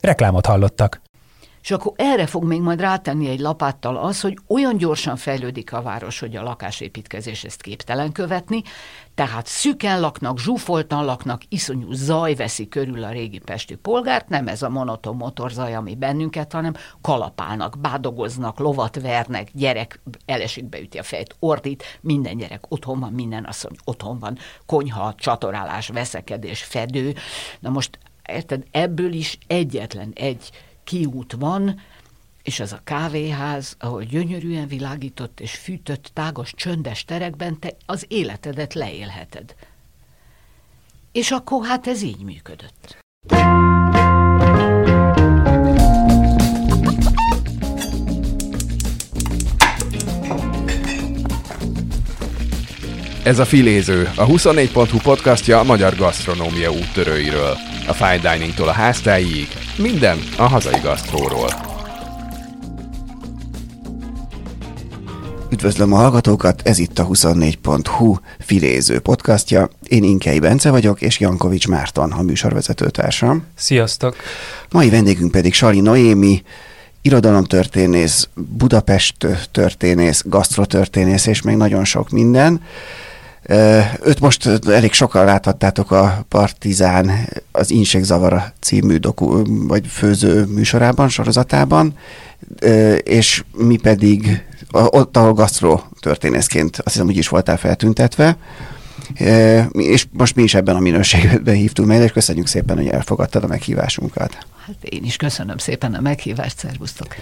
Reklámot hallottak. És akkor erre fog még majd rátenni egy lapáttal az, hogy olyan gyorsan fejlődik a város, hogy a lakásépítkezés ezt képtelen követni, tehát szüken laknak, zsúfoltan laknak, iszonyú zaj veszi körül a régi pesti polgárt, nem ez a monoton motorzaj, ami bennünket, hanem kalapálnak, bádogoznak, lovat vernek, gyerek elesik, beüti a fejt, ordít, minden gyerek otthon van, minden asszony otthon van, konyha, csatorálás, veszekedés, fedő. Na most érted, ebből is egyetlen egy kiút van, és az a kávéház, ahol gyönyörűen világított és fűtött tágas, csöndes terekben te az életedet leélheted. És akkor hát ez így működött. Ez a Filéző, a 24.hu podcastja a magyar gasztronómia úttörőiről. A fine diningtól a háztáig, minden a hazai gasztróról. Üdvözlöm a hallgatókat, ez itt a 24.hu Filéző podcastja. Én Inkei Bence vagyok, és Jankovics Márton, a műsorvezető társam. Sziasztok! Mai vendégünk pedig Sali Noémi, irodalomtörténész, Budapest történész, gasztrotörténész, és még nagyon sok minden. Őt most elég sokan láthattátok a Partizán, az Ínségzavara című vagy főző műsorában, sorozatában, és mi pedig ott, ahol gasztrotörténészként, azt hiszem, úgy is voltál feltüntetve, és most mi is ebben a minőségben hívtunk meg, és köszönjük szépen, hogy elfogadtad a meghívásunkat. Hát én is köszönöm szépen a meghívást, szervusztok!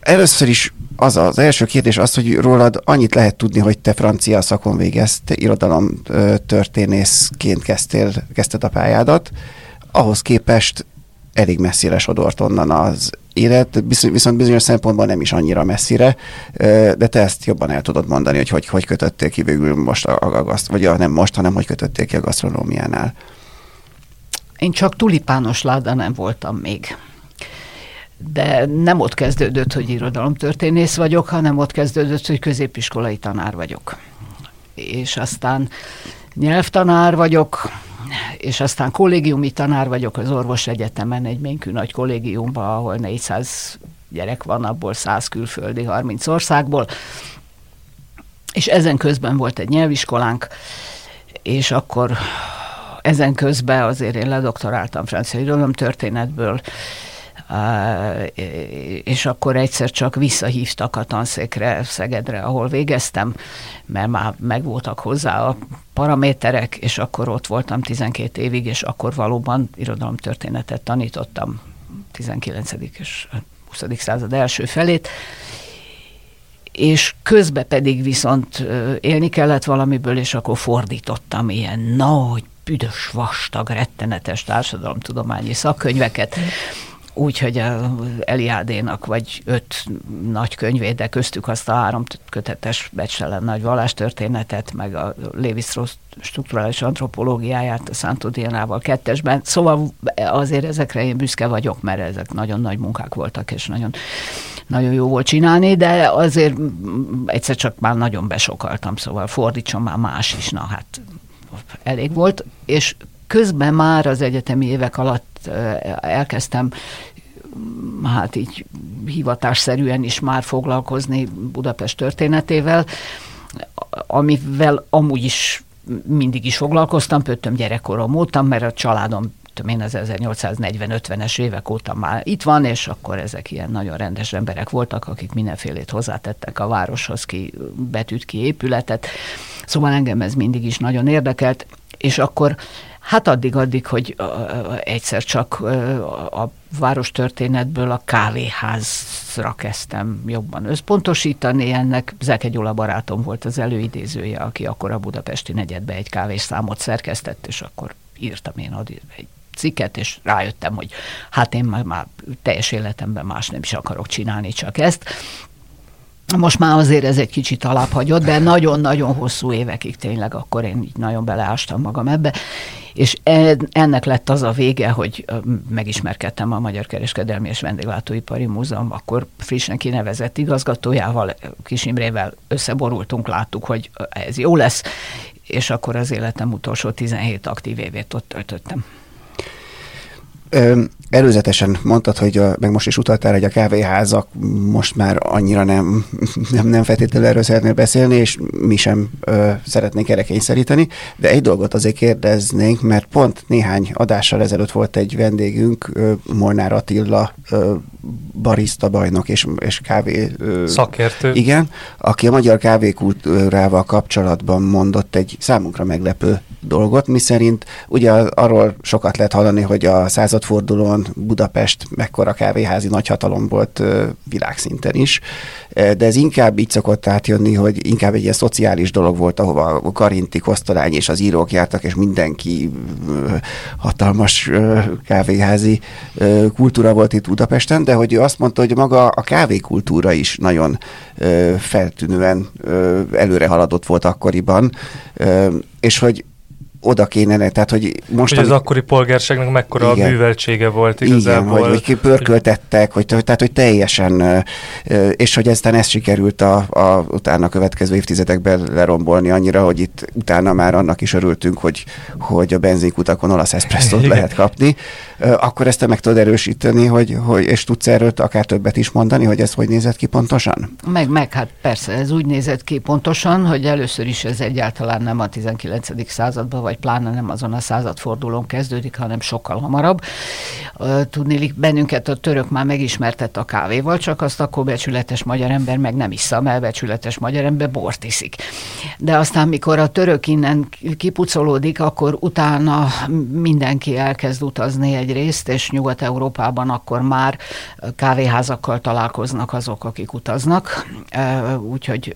Először is az első kérdés az, hogy rólad annyit lehet tudni, hogy te francia szakon végeztél, irodalomtörténészként kezdted a pályádat, ahhoz képest elég messzire sodort onnan az élet, viszont bizonyos szempontból nem is annyira messzire, de te ezt jobban el tudod mondani, hogy kötöttél ki végül most hogy kötöttél ki a gasztronómiánál. Én csak tulipános láda nem voltam még. De nem ott kezdődött, hogy irodalomtörténész vagyok, hanem ott kezdődött, hogy középiskolai tanár vagyok. És aztán nyelvtanár vagyok, és aztán kollégiumi tanár vagyok az Orvos Egyetemen, egy ménkű nagy kollégiumban, ahol 400 gyerek van, abból 100 külföldi, 30 országból. És ezen közben volt egy nyelviskolánk, és akkor ezen közben azért én ledoktoráltam francia irodalomtörténetből, és akkor egyszer csak visszahívtak a tanszékre, Szegedre, ahol végeztem, mert már megvoltak hozzá a paraméterek, és akkor ott voltam 12 évig, és akkor valóban irodalomtörténetet tanítottam 19. és 20. század első felét, és közben pedig viszont élni kellett valamiből, és akkor fordítottam ilyen nagy, büdös, vastag, rettenetes társadalomtudományi szakkönyveket, úgyhogy a Eliádénak vagy 5 nagy könyvét, de köztük azt a 3 kötetes Becselen nagy vallástörténetet, meg a Lévi-Strauss strukturális antropológiáját a Szántó Dianával 2-esben. Szóval azért ezekre én büszke vagyok, mert ezek nagyon nagy munkák voltak, és nagyon, nagyon jó volt csinálni, de azért egyszer csak már nagyon besokaltam, szóval fordítson már más is, na hát elég volt, és közben már az egyetemi évek alatt elkezdtem hát így hivatásszerűen is már foglalkozni Budapest történetével, amivel amúgy is mindig is foglalkoztam, pöttöm gyerekkorom óta, mert a családom én az 1840-50-es évek óta már itt van, és akkor ezek ilyen nagyon rendes emberek voltak, akik mindenfélét hozzátettek a városhoz, ki betűt, ki épületet. Szóval engem ez mindig is nagyon érdekelt, és akkor hát addig, hogy egyszer csak a várostörténetből a kávéházra kezdtem jobban összpontosítani. Ennek Zeke Gyula barátom volt az előidézője, aki akkor a Budapesti Negyedbe egy kávészámot szerkesztett, és akkor írtam én egy cikket, és rájöttem, hogy hát én már teljes életemben más nem is akarok csinálni, csak ezt. Most már azért ez egy kicsit alább hagyott, de nagyon-nagyon hosszú évekig tényleg akkor én így nagyon beleástam magam ebbe, és ennek lett az a vége, hogy megismerkedtem a Magyar Kereskedelmi és Vendéglátóipari Múzeum, akkor frissen kinevezett igazgatójával, Kis Imrével összeborultunk, láttuk, hogy ez jó lesz, és akkor az életem utolsó 17 aktív évét ott töltöttem. Előzetesen mondtad, hogy meg most is utaltál, hogy a kávéházak most már annyira nem feltétlenül erről szeretnél beszélni, és mi sem szeretnénk erre kényszeríteni, de egy dolgot azért kérdeznénk, mert pont néhány adással ezelőtt volt egy vendégünk, Molnár Attila, barista bajnok és kávé... szakértő. Igen, aki a magyar kávékultúrával kapcsolatban mondott egy számunkra meglepő dolgot, miszerint ugye arról sokat lehet hallani, hogy a századfordulón Budapest mekkora kávéházi nagyhatalom volt világszinten is, de ez inkább így szokott átjönni, hogy inkább egy ilyen szociális dolog volt, ahova a Karinti, Kosztolányi és az írók jártak, és mindenki hatalmas kávéházi kultúra volt itt Budapesten, de hogy ő azt mondta, hogy maga a kávékultúra is nagyon feltűnően előre haladott volt akkoriban, és hogy oda kéne, tehát hogy most... Hogy az akkori polgárságnak mekkora igen, a bűveltsége volt igazából. Igen, hogy kipörköltettek, tehát hogy teljesen, és hogy aztán ez sikerült utána a következő évtizedekben lerombolni annyira, hogy itt utána már annak is örültünk, hogy a benzinkutakon olasz eszpresszót lehet kapni. Akkor ezt te meg tudod erősíteni, és tudsz erről akár többet is mondani, hogy ez hogy nézett ki pontosan? Hát persze, ez úgy nézett ki pontosan, hogy először is ez egyáltalán nem a 19. században vagy pláne nem azon a századfordulón kezdődik, hanem sokkal hamarabb. Tudniillik, bennünket a török már megismertett a kávéval, csak azt akkor becsületes magyar ember meg nem issza, mert becsületes magyar ember bort iszik. De aztán, mikor a török innen kipucolódik, akkor utána mindenki elkezd utazni egyrészt, és Nyugat-Európában akkor már kávéházakkal találkoznak azok, akik utaznak. Úgyhogy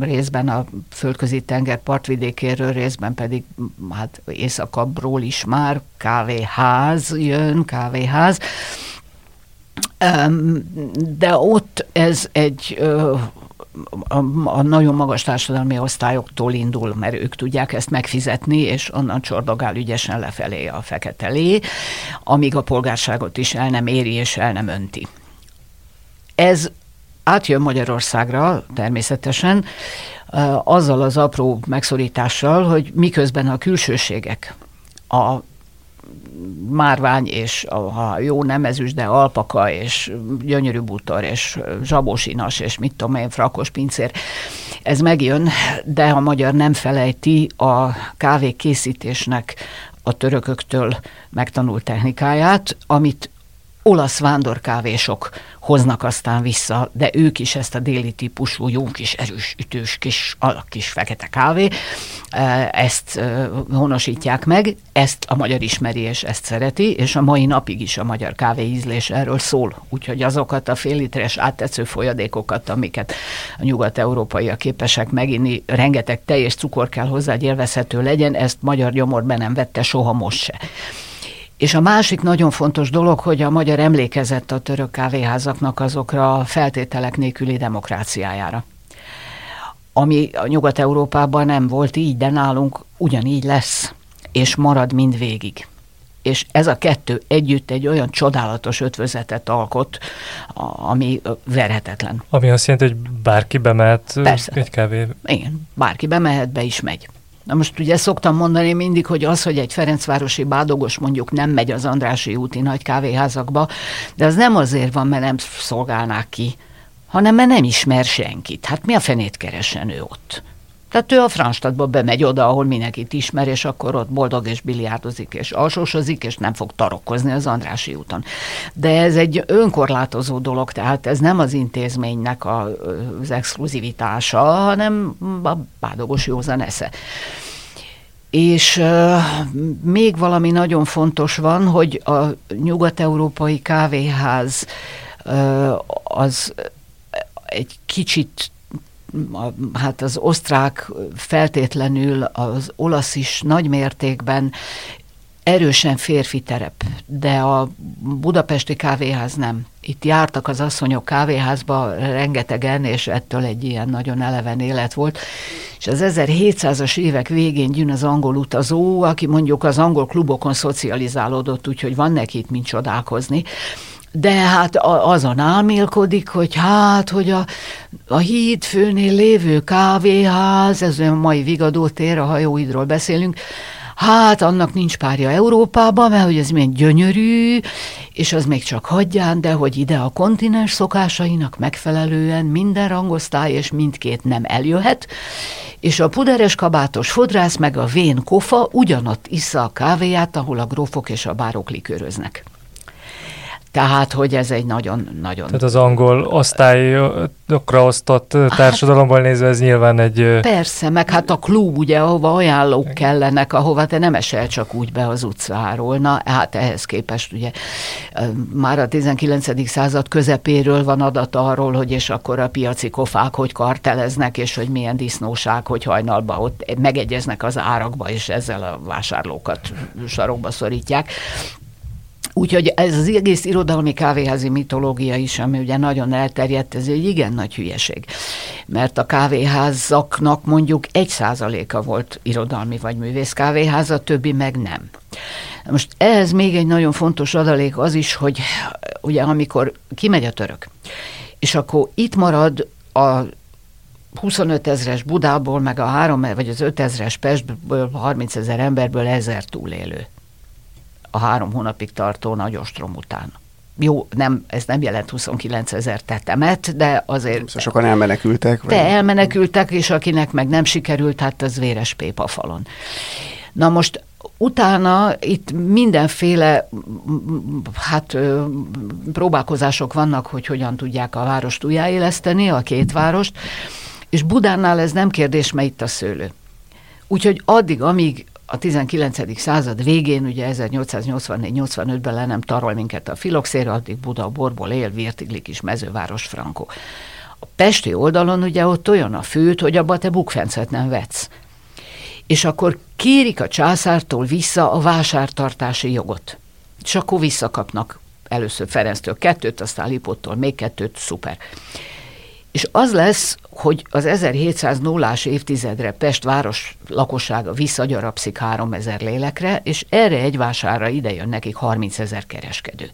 részben a földközi tenger partvidékéről, részben pedig hát északabbról is már kávéház jön. De ott ez egy a nagyon magas társadalmi osztályoktól indul, mert ők tudják ezt megfizetni, és onnan csordogál ügyesen lefelé a feketelé, amíg a polgárságot is el nem éri, és el nem önti. Ez átjön Magyarországra természetesen, azzal az apró megszorítással, hogy miközben a külsőségek, a márvány és a jó nem ezüst, de alpaka és gyönyörű butor és zsabósinas és mit tudom én, frakos pincér, ez megjön, de a magyar nem felejti a kávékészítésnek a törököktől megtanult technikáját, amit olasz vándorkávésok hoznak aztán vissza, de ők is ezt a déli típusú, jó kis erős, ütős, kis fekete kávé, ezt honosítják meg, ezt a magyar ismeri, és ezt szereti, és a mai napig is a magyar kávéízlés erről szól. Úgyhogy azokat a fél literes áttetsző folyadékokat, amiket a nyugat-európaiak képesek meginni, rengeteg tej és cukor kell hozzá, hogy élvezhető legyen, ezt magyar gyomor be nem vette soha, most se. És a másik nagyon fontos dolog, hogy a magyar emlékezett a török kávéházaknak azokra a feltételek nélküli demokráciájára. Ami a Nyugat-Európában nem volt így, de nálunk ugyanígy lesz, és marad mindvégig. És ez a kettő együtt egy olyan csodálatos ötvözetet alkot, ami verhetetlen. Ami azt jelenti, hogy bárki bemehet egy kávé. Igen, bárki bemehet, be is megy. Na most ugye szoktam mondani mindig, hogy az, hogy egy ferencvárosi bádogos mondjuk nem megy az Andrássy úti nagy kávéházakba, de az nem azért van, mert nem szolgálnák ki, hanem mert nem ismer senkit. Hát mi a fenét keresen ő ott? Tehát ő a Frannstadtba bemegy oda, ahol mindenkit ismer, és akkor ott boldog és biliárdozik, és alsósozik, és nem fog tarokkozni az Andrássy úton. De ez egy önkorlátozó dolog, tehát ez nem az intézménynek az exkluzivitása, hanem a bádogos józan esze. És még valami nagyon fontos van, hogy a nyugat-európai kávéház az egy kicsit, hát az osztrák feltétlenül, az olasz is nagy mértékben erősen férfi terep, de a budapesti kávéház nem. Itt jártak az asszonyok kávéházba rengetegen, és ettől egy ilyen nagyon eleven élet volt. És az 1700-as évek végén jön az angol utazó, aki mondjuk az angol klubokon szocializálódott, úgyhogy van neki itt mint csodálkozni. De hát azon álmélkodik, hogy hát, hogy a hídfőnél lévő kávéház, ez a mai Vigadó tér, a Hajóhídról beszélünk, hát annak nincs párja Európában, mert hogy ez milyen gyönyörű, és az még csak hagyján, de hogy ide a kontinens szokásainak megfelelően minden rangosztály és mindkét nem eljöhet, és a puderes kabátos fodrász meg a vén kofa ugyanott issza a kávéját, ahol a grófok és a bárok likőröznek. Tehát, hogy ez egy nagyon-nagyon... Tehát az angol osztályokra osztott társadalomban nézve ez nyilván egy... Persze, meg hát a klub, ugye, ahova ajánlók kellenek, ahova te nem esel csak úgy be az utcáról. Na, hát ehhez képest ugye már a 19. század közepéről van adat arról, hogy és akkor a piaci kofák hogy karteleznek, és hogy milyen disznóság, hogy hajnalba ott megegyeznek az árakba, és ezzel a vásárlókat sarokba szorítják. Úgyhogy ez az egész irodalmi kávéházi mitológia is, ami ugye nagyon elterjedt, ez egy igen nagy hülyeség. Mert a kávéházaknak mondjuk 1%-a volt irodalmi vagy művészkávéháza, többi meg nem. Most ehhez még egy nagyon fontos adalék az is, hogy ugye amikor kimegy a török, és akkor itt marad a 25 000-es Budából, meg a 5 000-es Pestből, 30 000 emberből 1000 túlélő. A 3 hónapig tartó nagy ostrom után. Jó, nem, ez nem jelent 29 000 tetemet, de azért... Szóval sokan elmenekültek? De elmenekültek, és akinek meg nem sikerült, hát az véres pépa falon. Na most utána itt mindenféle hát próbálkozások vannak, hogy hogyan tudják a várost újjáéleszteni, a két várost, és Budánál ez nem kérdés, mert itt a szőlő. Úgyhogy addig, amíg a 19. század végén, ugye 1884-85-ben le nem tarol minket a filoxéra, addig Buda borból él, vértigli kis mezőváros frankó. A pesti oldalon ugye ott olyan a fűt, hogy abba te bukfencet nem vetsz. És akkor kérik a császártól vissza a vásártartási jogot. És akkor visszakapnak először Ferenctől 2, aztán Lipóttól még 2, szuper. És az lesz, hogy az 1700-as évtizedre Pest város lakossága visszagyarapszik 3000 lélekre, és erre egy vásárra ide jön nekik 30 000 kereskedő.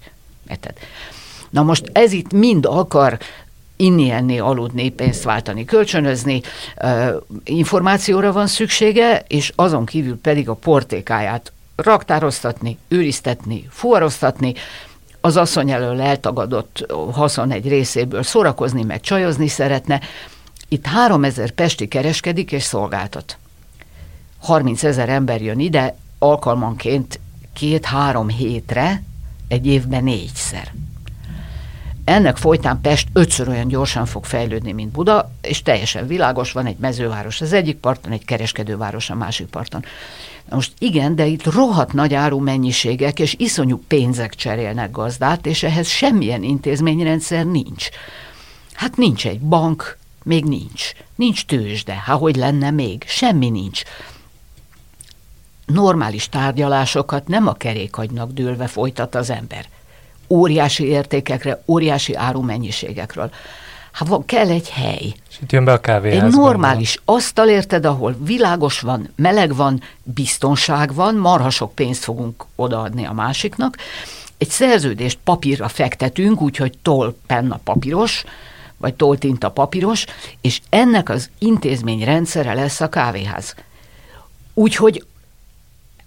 Érted? Na most ez itt mind akar inni, enni, aludni, pénzt váltani, kölcsönözni, információra van szüksége, és azon kívül pedig a portékáját raktároztatni, őriztetni, fuvaroztatni, az asszony elől eltagadott haszon egy részéből szórakozni, meg csajozni szeretne. Itt 3000 pesti kereskedik és szolgáltat. 30 000 ember jön ide, alkalmanként 2-3 hétre, egy évben 4-szer. Ennek folytán Pest 5-ször olyan gyorsan fog fejlődni, mint Buda, és teljesen világos, van egy mezőváros az egyik parton, egy kereskedőváros a másik parton. Most igen, de itt rohadt nagy áru mennyiségek, és iszonyú pénzek cserélnek gazdát, és ehhez semmilyen intézményrendszer nincs. Hát nincs egy bank, még nincs. Nincs tőzsde, hát hogy lenne még? Semmi nincs. Normális tárgyalásokat nem a kerékhagynak dőlve folytat az ember. Óriási értékekre, óriási árumennyiségekről. Hát van, kell egy hely. És itt jön be a kávéházban. Egy normális asztal, érted, ahol világos van, meleg van, biztonság van, marha sok pénzt fogunk odaadni a másiknak. Egy szerződést papírra fektetünk, úgyhogy toll penna papíros, vagy toll tinta papíros, és ennek az intézményrendszere lesz a kávéház. Úgyhogy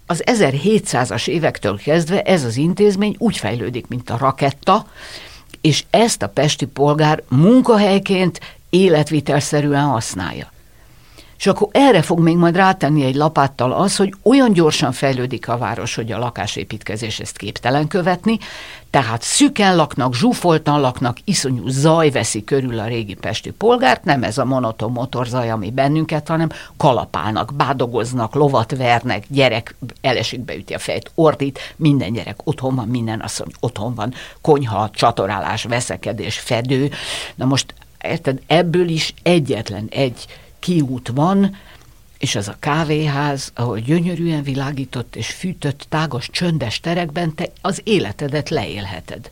az 1700-as évektől kezdve ez az intézmény úgy fejlődik, mint a raketta, és ezt a pesti polgár munkahelyként életvitelszerűen használja. És akkor erre fog még majd rátenni egy lapáttal az, hogy olyan gyorsan fejlődik a város, hogy a lakásépítkezés ezt képtelen követni, tehát szüken laknak, zsúfoltan laknak, iszonyú zaj veszi körül a régi pesti polgárt, nem ez a monoton motorzaj, ami bennünket, hanem kalapálnak, bádogoznak, lovat vernek, gyerek elesik, beüti a fejét, ordít, minden gyerek otthon van, minden asszony otthon van, konyha, csatorálás, veszekedés, fedő. Na most érted, ebből is egyetlen egy kiút van, és ez a kávéház, ahol gyönyörűen világított és fűtött tágas, csöndes terekben te az életedet leélheted.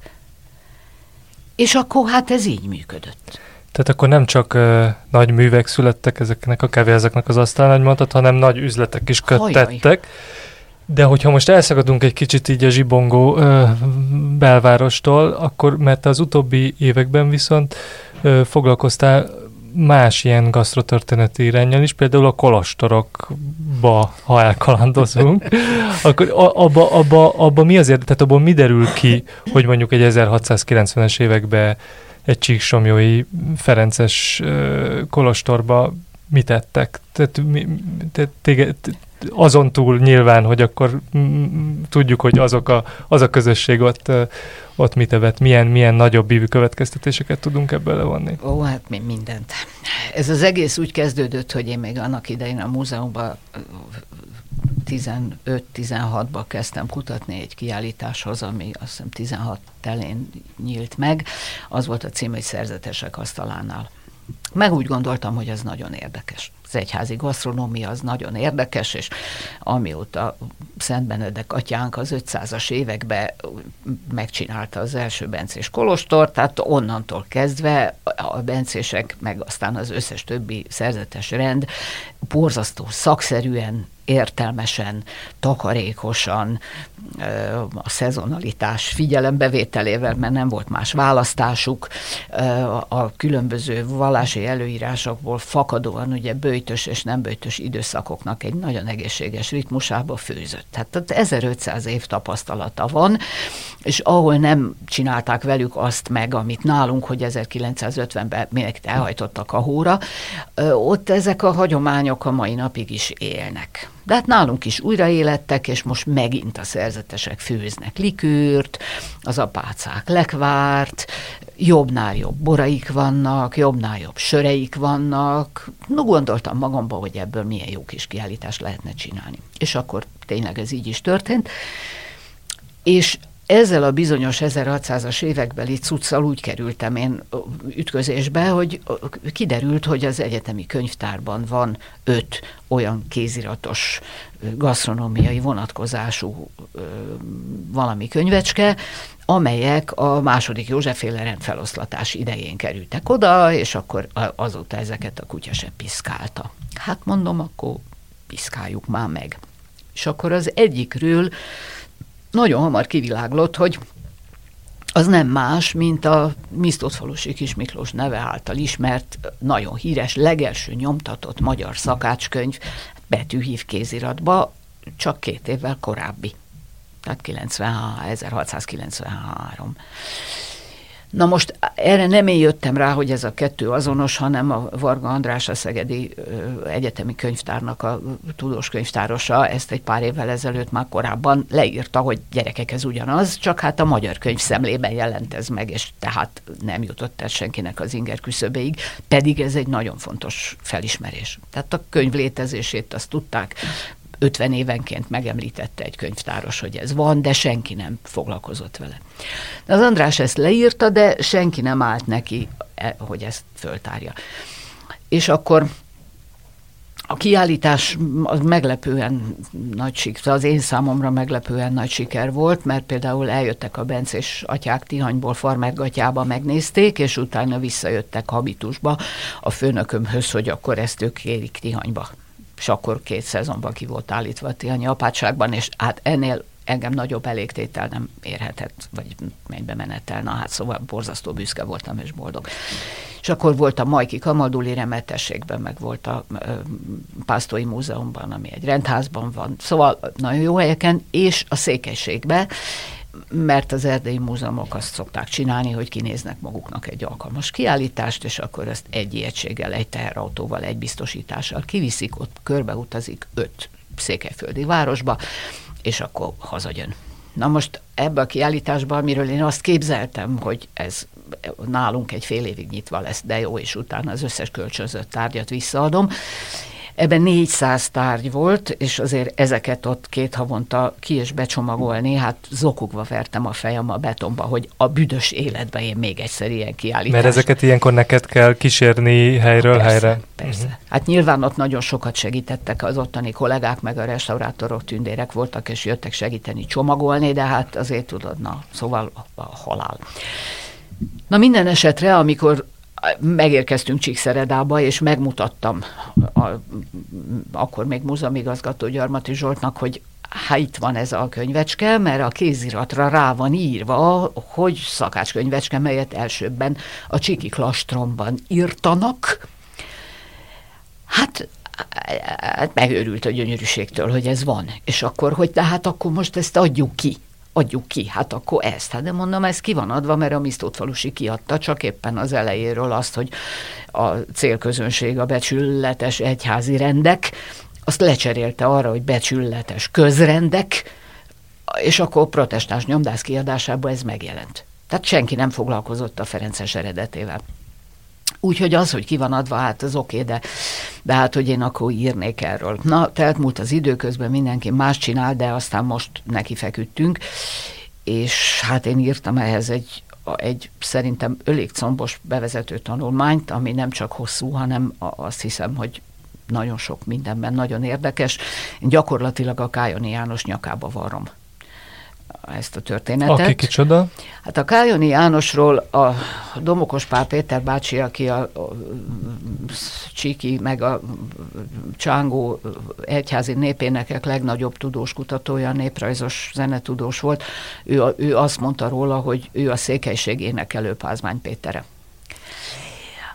És akkor hát ez így működött. Tehát akkor nem csak nagy művek születtek ezeknek a kávéházaknak az asztalán, mondtad, hanem nagy üzletek is köttettek. De hogyha most elszakadunk egy kicsit így a zsibongó belvárostól, akkor, mert az utóbbi években viszont foglalkoztál más ilyen gasztrotörténeti irányjal is, például a kolostorokba, ha elkalandozunk, akkor abba mi azért, tehát abban mi derül ki, hogy mondjuk egy 1690-es években egy csíksomjói ferences kolostorba mit ettek? Azon túl nyilván, hogy akkor tudjuk, hogy az a közösség ott mit evett, milyen nagyobb ívű következtetéseket tudunk ebből levonni. Ó, hát mindent. Ez az egész úgy kezdődött, hogy én még annak idején a múzeumban 15-16-ban kezdtem kutatni egy kiállításhoz, ami azt hiszem 16 telén nyílt meg. Az volt a cím, hogy Szerzetesek asztalánál. Meg úgy gondoltam, hogy ez nagyon érdekes. Az egyházi gasztronómia az nagyon érdekes, és amióta Szent Benedek atyánk az 500-as években megcsinálta az első bencés kolostort, tehát onnantól kezdve a bencések, meg aztán az összes többi szerzetes rend borzasztó szakszerűen, értelmesen, takarékosan, a szezonalitás figyelembevételével, mert nem volt más választásuk, a különböző vallási előírásokból fakadóan ugye böjtös és nem böjtös időszakoknak egy nagyon egészséges ritmusába főzött. Tehát 1500 év tapasztalata van, és ahol nem csinálták velük azt meg, amit nálunk, hogy 1950-ben mindenkit elhajtottak a hóra, ott ezek a hagyományok a mai napig is élnek. De hát nálunk is újraélettek, és most megint a szerzetesek főznek likőrt, az apácák lekvárt, jobbnál jobb boraik vannak, jobbnál jobb söreik vannak. No, gondoltam magamban, hogy ebből milyen jó kis kiállítást lehetne csinálni. És akkor tényleg ez így is történt. És ezzel a bizonyos 1600-as évekbeli cuccal úgy kerültem én ütközésbe, hogy kiderült, hogy az egyetemi könyvtárban van 5 olyan kéziratos, gasztronómiai vonatkozású valami könyvecske, amelyek a második Józsefféle rendfeloszlatás idején kerültek oda, és akkor azóta ezeket a kutya sem piszkálta. Hát mondom, akkor piszkáljuk már meg. És akkor az egyikről nagyon hamar kiviláglott, hogy az nem más, mint a Misztótfalusi Kis Miklós neve által ismert, nagyon híres, legelső nyomtatott magyar szakácskönyv betűhív kéziratba, csak 2 évvel korábbi. Tehát 1693. Na most erre nem én jöttem rá, hogy ez a kettő azonos, hanem a Varga András, a Szegedi Egyetemi Könyvtárnak a tudós könyvtárosa ezt egy pár évvel ezelőtt már korábban leírta, hogy gyerekek, ez ugyanaz, csak hát a magyar könyvszemlében jelent ez meg, és tehát nem jutott el senkinek az inger küszöbéig, pedig ez egy nagyon fontos felismerés. Tehát a könyv létezését azt tudták, 50 évenként megemlítette egy könyvtáros, hogy ez van, de senki nem foglalkozott vele. Az András ezt leírta, de senki nem állt neki, hogy ezt föltárja. És akkor a kiállítás meglepően nagy siker, az én számomra meglepően nagy siker volt, mert például eljöttek a bencés atyák Tihanyból farmergatyába, megnézték, és utána visszajöttek habitusba a főnökömhöz, hogy akkor ezt ők kérik Tihanyba. És akkor 2 szezonban ki volt állítva a tihanyi apátságban, és hát ennél engem nagyobb elégtétel nem érhetett, vagy mennybe menetel, na hát szóval borzasztó büszke voltam és boldog. És akkor volt a Majki Kamaduli remetességben, meg volt a Pásztói Múzeumban, ami egy rendházban van, szóval nagyon jó helyeken, és a Székelységben, mert az erdélyi múzeumok azt szokták csinálni, hogy kinéznek maguknak egy alkalmas kiállítást, és akkor ezt egy ijegységgel, egy teherautóval, egy biztosítással kiviszik, ott körbeutazik 5 székelyföldi városba, és akkor hazagyön. Na most ebbe a kiállításba, amiről én azt képzeltem, hogy ez nálunk egy fél évig nyitva lesz, de jó, és utána az összes kölcsönzött tárgyat visszaadom, Ebben 400 tárgy volt, és azért ezeket ott két havonta ki és becsomagolni, hát zokogva vertem a fejem a betonba, hogy a büdös életben én még egyszer ilyen kiállítást. Mert ezeket ilyenkor neked kell kísérni helyről helyre. Persze. Uh-huh. Hát nyilván ott nagyon sokat segítettek az ottani kollégák, meg a restaurátorok, tündérek voltak, és jöttek segíteni csomagolni, de hát azért tudod, na, szóval a halál. Na minden esetre, amikor megérkeztünk Csíkszeredába, és megmutattam akkor még múzeumigazgató Gyarmati Zsoltnak, hogy hát itt van ez a könyvecske, mert a kéziratra rá van írva, hogy szakácskönyvecske, melyet elsőbben a csíki klastromban írtanak. Hát megőrült a gyönyörűségtől, hogy ez van. És akkor, hogy de hát akkor most ezt adjuk ki, hát akkor ezt. Hát de mondom, ez ki van adva, mert a Misztótfalusi kiadta, csak éppen az elejéről azt, hogy a célközönség a becsületes egyházi rendek, azt lecserélte arra, hogy becsületes közrendek, és akkor protestáns nyomdász kiadásában ez megjelent. Tehát senki nem foglalkozott a ferences eredetével. Úgyhogy az, hogy ki van adva, hát az oké, de hát, hogy én akkor írnék erről. Na, tehát múlt az időközben, mindenki más csinál, de aztán most neki feküdtünk, és hát én írtam ehhez egy szerintem elég combos bevezető tanulmányt, ami nem csak hosszú, hanem azt hiszem, hogy nagyon sok mindenben nagyon érdekes. Én gyakorlatilag a Kájoni János nyakába varrom ezt a történetet. Aki kicsoda? Hát a Kájoni Jánosról a Domokos Pál Péter bácsi, aki a csíki meg a csángó egyházi népénekek legnagyobb tudós kutatója, néprajzos zenetudós volt, ő azt mondta róla, hogy ő a székelység énekelő Pázmány Pétere.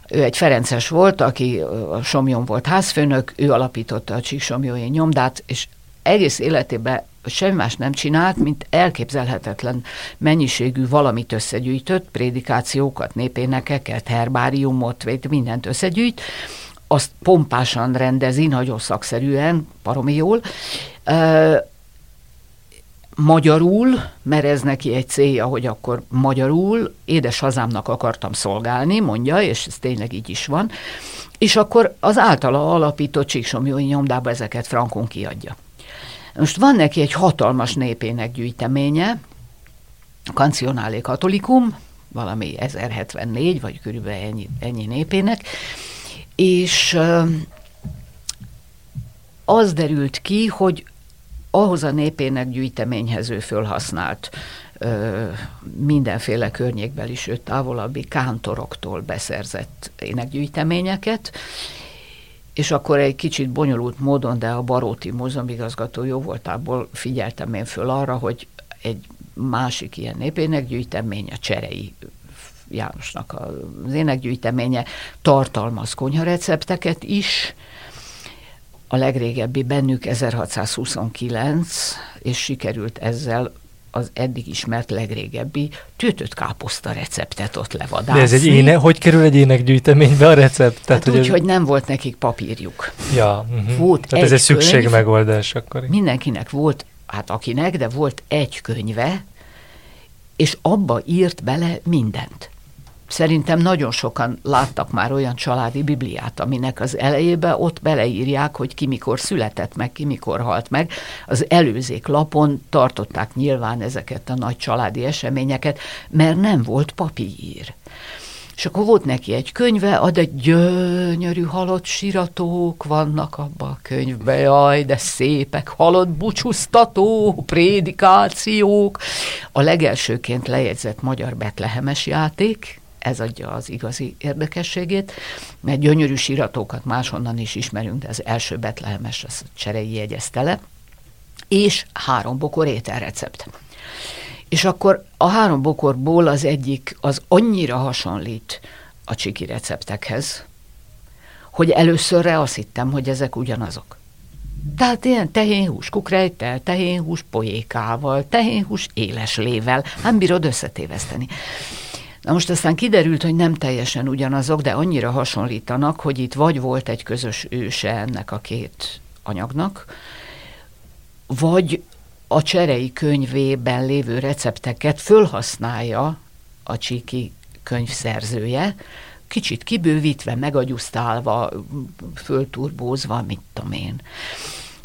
Ő egy ferences volt, aki a Somjon volt házfőnök, ő alapította a csíksomjói nyomdát, és egész életében semmi más nem csinált, mint elképzelhetetlen mennyiségű valamit összegyűjtött, prédikációkat, népénekeket, herbáriumot, mindent összegyűjt, azt pompásan rendezi, nagyon szakszerűen, baromi jól, magyarul, mert ez neki egy célja, hogy akkor magyarul, édes hazámnak akartam szolgálni, mondja, és ez tényleg így is van, és akkor az általa alapított csíksomjói nyomdába ezeket frankon kiadja. Most van neki egy hatalmas népének gyűjteménye, Cancionale Catholicum, valami 1074, vagy körülbelül ennyi népének, és az derült ki, hogy ahhoz a népének gyűjteményhez ő fölhasznált mindenféle környékbeli, sőt távolabbi kántoroktól beszerzett énekgyűjteményeket, és akkor egy kicsit bonyolult módon, de a Baróti Múzeum igazgató jó voltából figyeltem én föl arra, hogy egy másik ilyen népénekgyűjtemény, a Cserei Jánosnak az énekgyűjteménye tartalmaz konyharecepteket is, a legrégebbi bennük 1629, és sikerült ezzel az eddig ismert legrégebbi töltött káposzta receptet ott levadászni. De ez egy hogy kerül egy énekgyűjteménybe a recept? Tehát, hát úgy, hogy nem volt nekik papírjuk. Ja, uh-huh. Volt tehát ez egy szükségmegoldás akkor. Mindenkinek volt, hát akinek, de volt egy könyve, és abba írt bele mindent. Szerintem nagyon sokan láttak már olyan családi bibliát, aminek az elejébe ott beleírják, hogy ki mikor született meg, ki mikor halt meg. Az előzék lapon tartották nyilván ezeket a nagy családi eseményeket, mert nem volt papír. És akkor volt neki egy könyve, de gyönyörű halott siratók vannak abban a könyvben, jaj, de szépek, halott búcsúztatók, prédikációk. A legelsőként lejegyzett magyar betlehemes játék, ez adja az igazi érdekességét, mert gyönyörű siratókat máshonnan is ismerünk, de az első betlehemes, az Cserei jegyezte le, és 3 bokor ételrecept. És akkor a 3 bokorból az egyik, az annyira hasonlít a csiki receptekhez, hogy előszörre azt hittem, hogy ezek ugyanazok. Tehát ilyen tehénhús kukrejttel, tehénhús pojékával, tehénhús éleslével, nem bírod összetéveszteni. Na most aztán kiderült, hogy nem teljesen ugyanazok, de annyira hasonlítanak, hogy itt vagy volt egy közös őse ennek a két anyagnak, vagy a Cserei könyvében lévő recepteket fölhasználja a csíki könyvszerzője, kicsit kibővítve, megagyusztálva, fölturbózva, mit tudom én.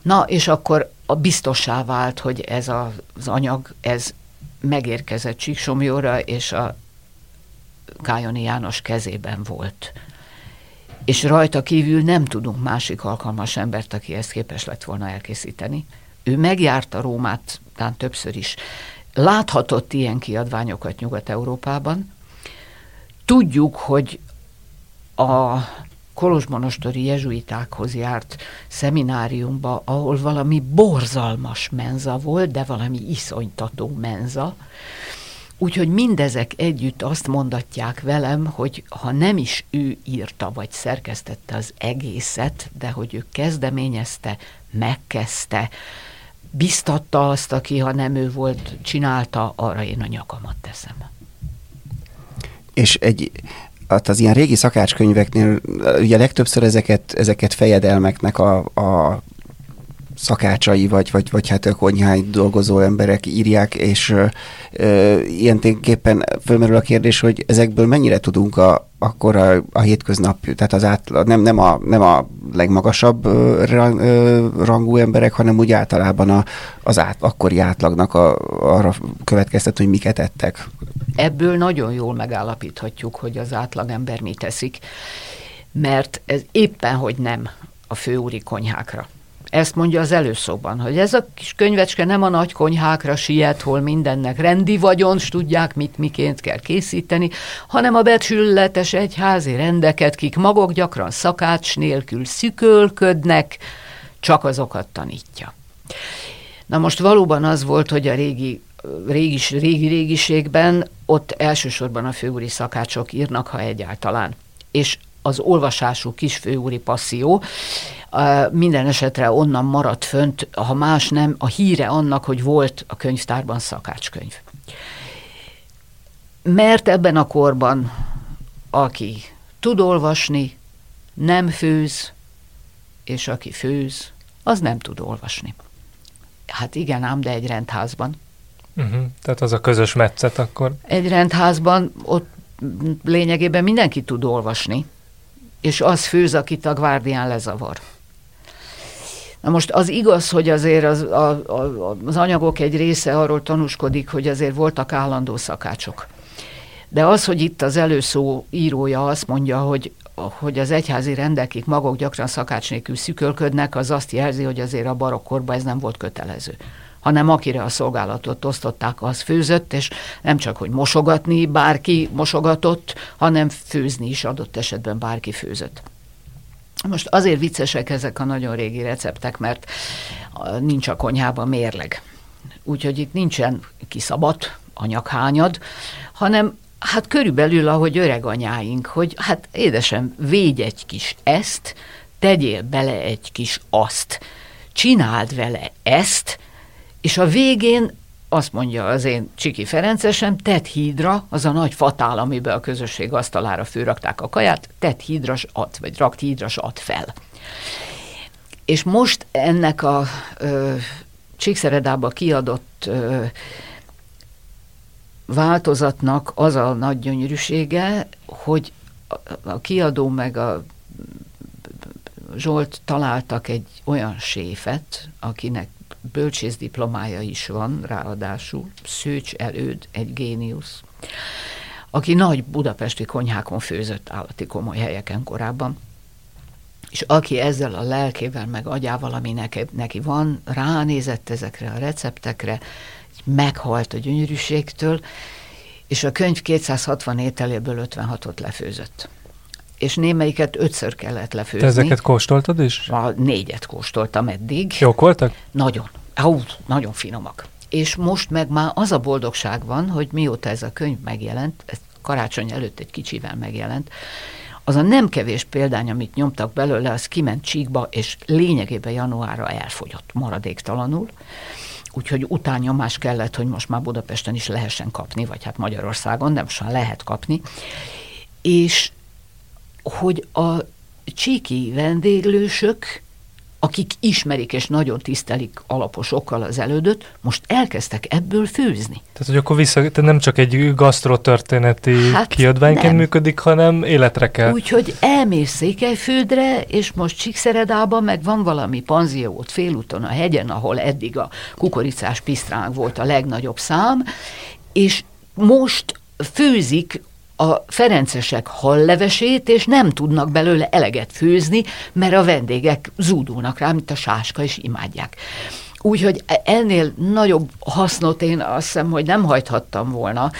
Na, és akkor biztossá vált, hogy ez az anyag, ez megérkezett Csíksomjóra, és a Kájoni János kezében volt. És rajta kívül nem tudunk másik alkalmas embert, aki ezt képes lett volna elkészíteni. Ő megjárta Rómát, talán többször is. Láthatott ilyen kiadványokat Nyugat-Európában. Tudjuk, hogy a kolozsmonostori jezsuitákhoz járt szemináriumba, ahol valami borzalmas menza volt, de valami iszonytató menza. Úgyhogy mindezek együtt azt mondatják velem, hogy ha nem is ő írta vagy szerkesztette az egészet, de hogy ő kezdeményezte, megkezdte, biztatta azt, aki ha nem ő volt, csinálta, arra én a nyakamat teszem. És az ilyen régi szakácskönyveknél ugye legtöbbször ezeket fejedelmeknek a szakácsai, vagy hát a konyhány dolgozó emberek írják, és ilyenképpen fölmerül a kérdés, hogy ezekből mennyire tudunk akkor a hétköznap, tehát az átlag, nem a legmagasabb rangú emberek, hanem úgy általában akkori átlagnak arra következtet, hogy miket ettek. Ebből nagyon jól megállapíthatjuk, hogy az átlagember mit eszik, mert ez éppen, hogy nem a főúri konyhákra. Ezt mondja az előszóban, hogy ez a kis könyvecske nem a nagy konyhákra siet, hol mindennek rendi vagyon, tudják, mit miként kell készíteni, hanem a becsületes egyházi rendeket, kik magok gyakran szakács nélkül szükölködnek, csak azokat tanítja. Na most valóban az volt, hogy a régi régiségben ott elsősorban a főúri szakácsok írnak, ha egyáltalán. És az olvasású kis főúri passzió, minden esetre onnan maradt fönt, ha más nem, a híre annak, hogy volt a könyvtárban szakácskönyv. Mert ebben a korban, aki tud olvasni, nem főz, és aki főz, az nem tud olvasni. Hát igen ám, de egy rendházban. Uh-huh. Tehát az a közös metszet akkor? Egy rendházban ott lényegében mindenki tud olvasni, és az főz, akit a gvárdián lezavar. Na most az igaz, hogy azért az anyagok egy része arról tanúskodik, hogy azért voltak állandó szakácsok. De az, hogy itt az előszó írója azt mondja, hogy az egyházi rendekig magok gyakran szakács nélkül szükölködnek, az azt jelzi, hogy azért a barokk korban ez nem volt kötelező, hanem akire a szolgálatot osztották, az főzött, és nem csak, hogy mosogatni bárki mosogatott, hanem főzni is adott esetben bárki főzött. Most azért viccesek ezek a nagyon régi receptek, mert nincs a konyhában mérleg. Úgyhogy itt nincsen kiszabat, anyaghányad, hanem hát körülbelül, ahogy öreg anyáink, hogy hát édesem, védj egy kis ezt, tegyél bele egy kis azt, csináld vele ezt, és a végén azt mondja az én Csiki Ferencesem, tett hídra, az a nagy fatál, amiben a közösség asztalára főrakták a kaját, tett hídras ad, vagy rakt hídras ad fel. És most ennek a Csíkszeredába kiadott változatnak az a nagy gyönyörűsége, hogy a kiadó meg a Zsolt találtak egy olyan séfet, akinek bölcsész diplomája is van, ráadásul Szőcs Előd, egy géniusz, aki nagy budapesti konyhákon főzött, állati komoly helyeken korábban, és aki ezzel a lelkével meg agyával, ami neki van, ránézett ezekre a receptekre, meghalt a gyönyörűségtől, és a könyv 260 ételéből 56-ot lefőzött. És némelyiket 5-ször kellett lefőzni. Te ezeket kóstoltad is? 4-et kóstoltam eddig. Jók voltak? Nagyon. Nagyon finomak. És most meg már az a boldogság van, hogy mióta ez a könyv megjelent, ez karácsony előtt egy kicsivel megjelent, az a nem kevés példány, amit nyomtak belőle, az kiment Csíkba, és lényegében januárra elfogyott maradéktalanul. Úgyhogy utánnyomás kellett, hogy most már Budapesten is lehessen kapni, vagy hát Magyarországon, de most már lehet kapni. És hogy a csíki vendéglősök akik ismerik és nagyon tisztelik alapos okkal az elődöt, most elkezdtek ebből főzni. Tehát, hogy akkor nem csak egy gasztrotörténeti kiadványként működik, hanem életre kell. Úgyhogy elmész Székelyföldre, és most Csíkszeredában meg van valami panzió ott félúton a hegyen, ahol eddig a kukoricás pisztránk volt a legnagyobb szám, és most főzik a ferencesek hallevesét, és nem tudnak belőle eleget főzni, mert a vendégek zúdulnak rá, mint a sáska, és imádják. Úgyhogy ennél nagyobb hasznot én azt hiszem, hogy nem hajthattam volna.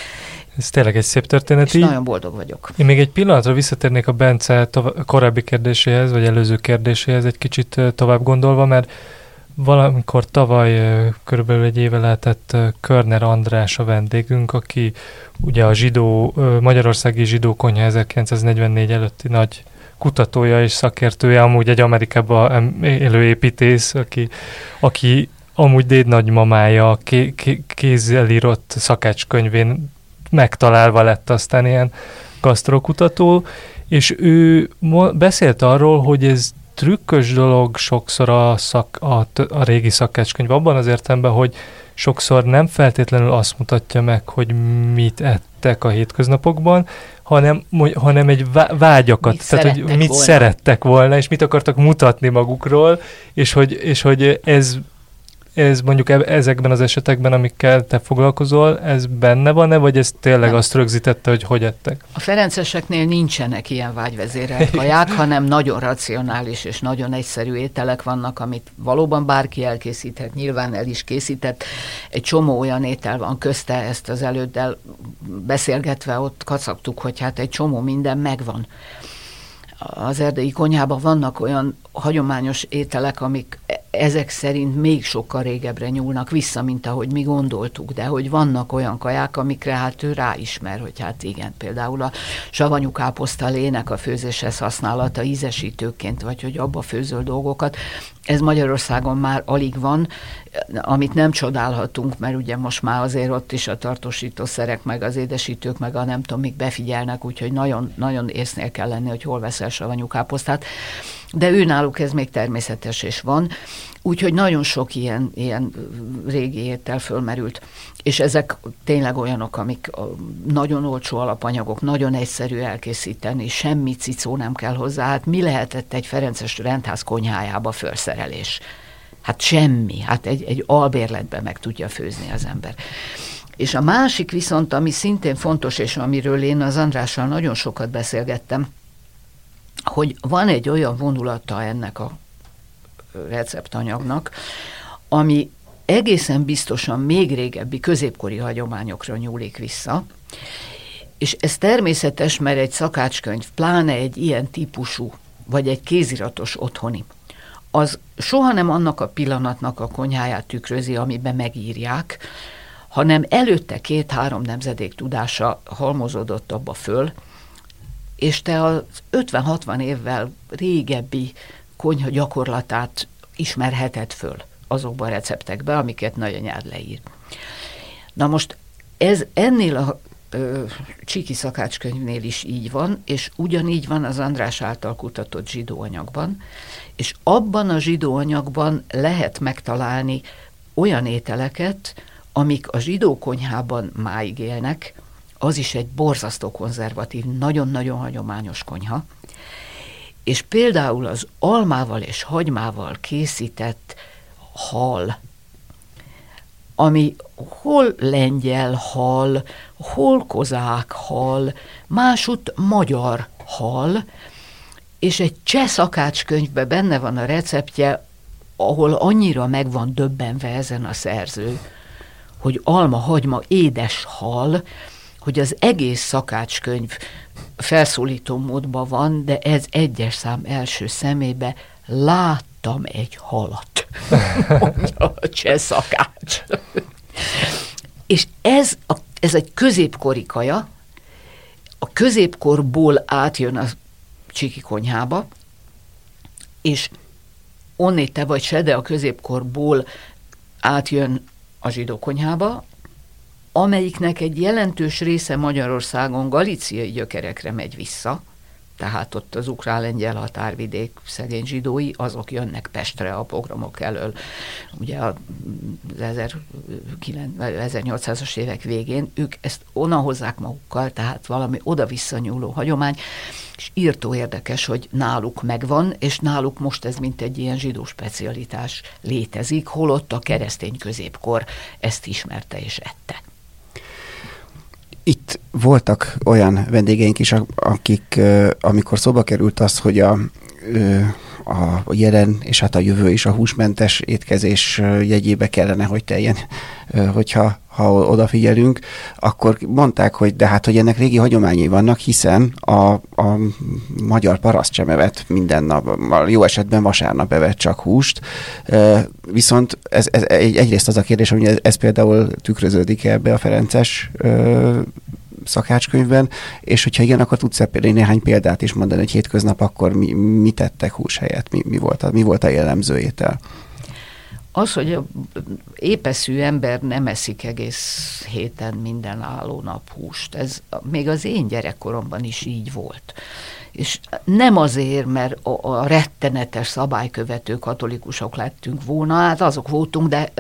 Ez tényleg egy szép történet. És nagyon boldog vagyok. Én még egy pillanatra visszatérnék a Bence korábbi kérdéséhez, vagy előző kérdéséhez egy kicsit tovább gondolva, mert valamikor tavaly körülbelül egy éve lehetett Körner András a vendégünk, aki ugye a Magyarországi Zsidó Konyha 1944 előtti nagy kutatója és szakértője, amúgy egy Amerikában élő építész, aki amúgy dédnagymamája kézzel írott szakácskönyvén megtalálva lett aztán ilyen gasztrokutató, és ő beszélt arról, hogy ez trükkös dolog sokszor a régi szakácskönyv abban az értelemben, hogy sokszor nem feltétlenül azt mutatja meg, hogy mit ettek a hétköznapokban, hanem egy vágyakat, szerettek volna, és mit akartak mutatni magukról, és hogy ez mondjuk ezekben az esetekben, amikkel te foglalkozol, ez benne van-e, vagy ez tényleg nem. Azt rögzítette, hogy ettek? A ferenceseknél nincsenek ilyen vágyvezérelt kaják, hanem nagyon racionális és nagyon egyszerű ételek vannak, amit valóban bárki elkészíthet, nyilván el is készített. Egy csomó olyan étel van közte, ezt az előddel beszélgetve ott kacagtuk, hogy hát egy csomó minden megvan. Az erdélyi konyhában vannak olyan hagyományos ételek, amik ezek szerint még sokkal régebbre nyúlnak vissza, mint ahogy mi gondoltuk, de hogy vannak olyan kaják, amikre hát ő ráismer, hogy hát igen, például a savanyú káposzta lének a főzéshez használata ízesítőként, vagy hogy abba főzöl dolgokat. Ez Magyarországon már alig van, amit nem csodálhatunk, mert ugye most már azért ott is a tartósítószerek, meg az édesítők, meg a nem tudom, mik befigyelnek, úgyhogy nagyon, nagyon észnél kell lenni, hogy hol veszel savanyú káposztát. De ő náluk ez még természetes és van, úgyhogy nagyon sok ilyen régi étel fölmerült. És ezek tényleg olyanok, amik nagyon olcsó alapanyagok, nagyon egyszerű elkészíteni, semmi cicó nem kell hozzá. Hát mi lehetett egy ferences rendház konyhájába felszerelés? Hát semmi, hát egy albérletben meg tudja főzni az ember. És a másik viszont, ami szintén fontos, és amiről én az Andrással nagyon sokat beszélgettem, hogy van egy olyan vonulata ennek a receptanyagnak, ami egészen biztosan még régebbi középkori hagyományokra nyúlik vissza, és ez természetes, mert egy szakácskönyv, pláne egy ilyen típusú, vagy egy kéziratos otthoni, az soha nem annak a pillanatnak a konyháját tükrözi, amiben megírják, hanem előtte 2-3 nemzedék tudása halmozódott abba föl, és te az 50-60 évvel régebbi konyha gyakorlatát ismerheted föl azokban a receptekben, amiket nagyanyád leír. Na most ez ennél a csíki szakácskönyvnél is így van, és ugyanígy van az András által kutatott zsidóanyagban, és abban a zsidóanyagban lehet megtalálni olyan ételeket, amik a zsidó konyhában máig élnek. Az is egy borzasztó konzervatív, nagyon-nagyon hagyományos konyha, és például az almával és hagymával készített hal, ami hol lengyel hal, hol kozák hal, másutt magyar hal, és egy cseh szakácskönyvben benne van a receptje, ahol annyira meg van döbbenve ezen a szerző, hogy alma, hagyma, édes hal, hogy az egész szakácskönyv felszólító módban van, de ez egyes szám első szemébe, láttam egy halat, mondja a cseh szakács. És ez egy középkori kaja, a középkorból átjön a csíki konyhába, és onnét te vagy se, de a középkorból átjön a zsidó konyhába, amelyiknek egy jelentős része Magyarországon galíciai gyökerekre megy vissza, Tehát ott az ukrán-lengyel határvidék szegény zsidói, azok jönnek Pestre a pogromok elől. Ugye az 1800-as évek végén ők ezt onnan hozzák magukkal, tehát valami oda-visszanyúló hagyomány, és írtó érdekes, hogy náluk megvan, és náluk most ez mint egy ilyen zsidó specialitás létezik, holott a keresztény középkor ezt ismerte és ette. Itt voltak olyan vendégeink is, akik, amikor szóba került az, hogy a jelen és hát a jövő is a húsmentes étkezés jegyébe kellene, hogy teljen, hogyha odafigyelünk, akkor mondták, hogy de hát, hogy ennek régi hagyományai vannak, hiszen a magyar paraszt sem evett minden nap, jó esetben vasárnap evett csak húst, viszont ez egyrészt az a kérdés, hogy ez például tükröződik ebbe a ferences szakácskönyvben, és hogyha igen, akkor tudsz-e például néhány példát is mondani, hogy hétköznap akkor mi tettek hús helyett, mi volt a jellemző étel? Az, hogy a épeszű ember nem eszik egész héten minden álló nap húst, ez még az én gyerekkoromban is így volt. És nem azért, mert a rettenetes szabálykövető katolikusok lettünk volna, hát azok voltunk, de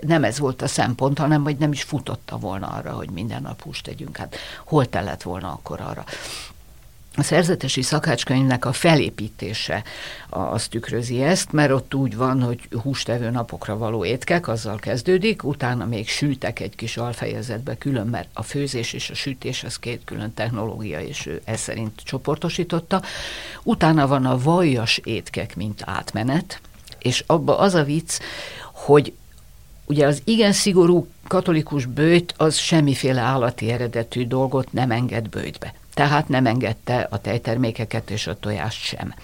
nem ez volt a szempont, hanem hogy nem is futotta volna arra, hogy minden nap húst tegyünk. Hát hol tellett volna akkor arra? A szerzetesi szakácskönyvnek a felépítése az tükrözi ezt, mert ott úgy van, hogy hústevő napokra való étkek, azzal kezdődik, utána még sütek egy kis alfejezetbe külön, mert a főzés és a sütés az két külön technológia, és ő ezt szerint csoportosította. Utána van a vajas étkek, mint átmenet, és abba az a vicc, hogy ugye az igen szigorú katolikus böjt az semmiféle állati eredetű dolgot nem enged böjtbe. Tehát nem engedte a tejtermékeket és a tojást sem.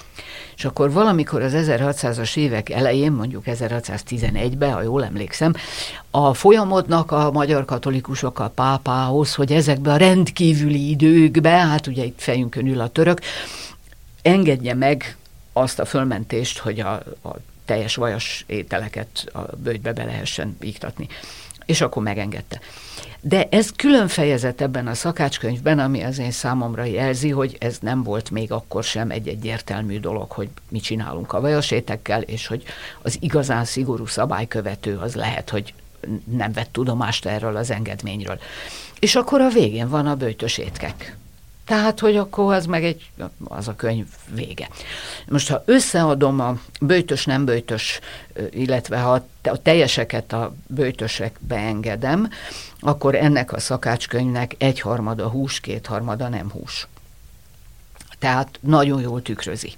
És akkor valamikor az 1600-as évek elején, mondjuk 1611-ben, ha jól emlékszem, a folyamodnak a magyar katolikusok a pápához, hogy ezekbe a rendkívüli időkbe, hát ugye itt fejünkön ül a török, engedje meg azt a fölmentést, hogy a teljes vajas ételeket a böjtbe be lehessen iktatni. És akkor megengedte. De ez külön fejezet ebben a szakácskönyvben, ami az én számomra jelzi, hogy ez nem volt még akkor sem egy egyértelmű dolog, hogy mi csinálunk a vajasétekkel, és hogy az igazán szigorú szabálykövető az lehet, hogy nem vett tudomást erről az engedményről. És akkor a végén van a böjtös étkek. Tehát, hogy akkor az meg az a könyv vége. Most, ha összeadom a böjtös, nem böjtös, illetve ha a teljeseket a böjtösekbe engedem, akkor ennek a szakácskönyvnek 1/3 hús, 2/3 nem hús. Tehát nagyon jól tükrözi.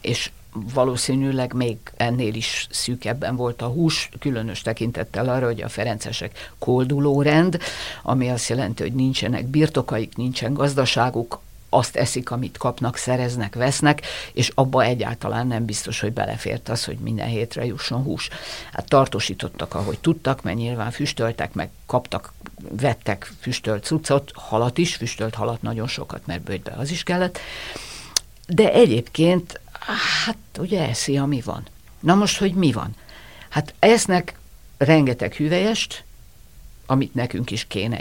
És valószínűleg még ennél is szűkebben volt a hús, különös tekintettel arra, hogy a ferencesek koldulórend, ami azt jelenti, hogy nincsenek birtokaik, nincsen gazdaságuk, azt eszik, amit kapnak, szereznek, vesznek, és abba egyáltalán nem biztos, hogy belefért az, hogy minden hétre jusson hús. Hát tartósítottak, ahogy tudtak, mert nyilván füstöltek, meg kaptak, vettek füstölt cuccot, halat is, füstölt halat nagyon sokat, mert böjtbe az is kellett. De egyébként hát ugye eszi, ami van. Na most, hogy mi van? Hát esznek rengeteg hüvelyest, amit nekünk is kéne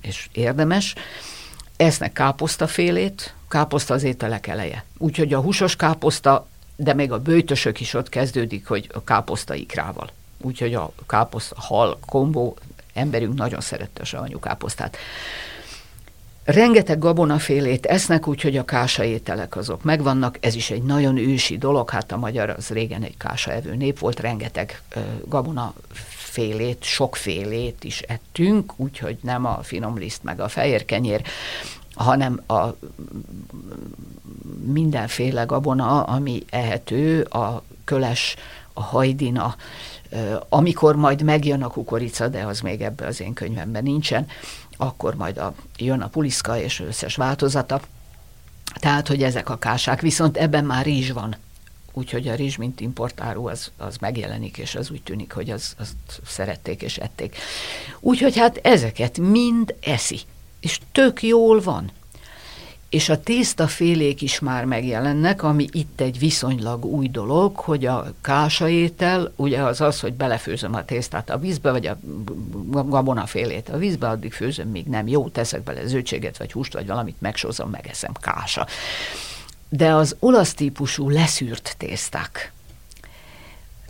és érdemes. Esznek káposztafélét, káposzta az ételek eleje. Úgyhogy a húsos káposzta, de még a böjtösök is ott kezdődik, hogy a káposzta ikrával. Úgyhogy a káposzta hal kombó, emberünk nagyon szerette a savanyú káposztát. Rengeteg gabonafélét esznek, úgyhogy a kása ételek azok megvannak, ez is egy nagyon ősi dolog, hát a magyar az régen egy kásaevő nép volt, rengeteg gabonafélét, sokfélét is ettünk, úgyhogy nem a finom liszt meg a fehér kenyér, hanem a mindenféle gabona, ami ehető, a köles, a hajdina, amikor majd megjön a kukorica, de az még ebben az én könyvemben nincsen, akkor majd jön a puliszka és összes változata. Tehát, hogy ezek a kásák, viszont ebben már rizs van. Úgyhogy a rizs, mint importáru, az megjelenik, és az úgy tűnik, hogy azt szerették és ették. Úgyhogy hát ezeket mind eszi, és tök jól van. és a tésztafélék is már megjelennek, ami itt egy viszonylag új dolog, hogy a kásaétel, ugye az, hogy belefőzöm a tésztát a vízbe, vagy a gabonafélét a vízbe, addig főzöm, míg nem jó, teszek bele zöldséget, vagy húst, vagy valamit, megsózom, megeszem, kása. De az olasz típusú leszűrt tészták,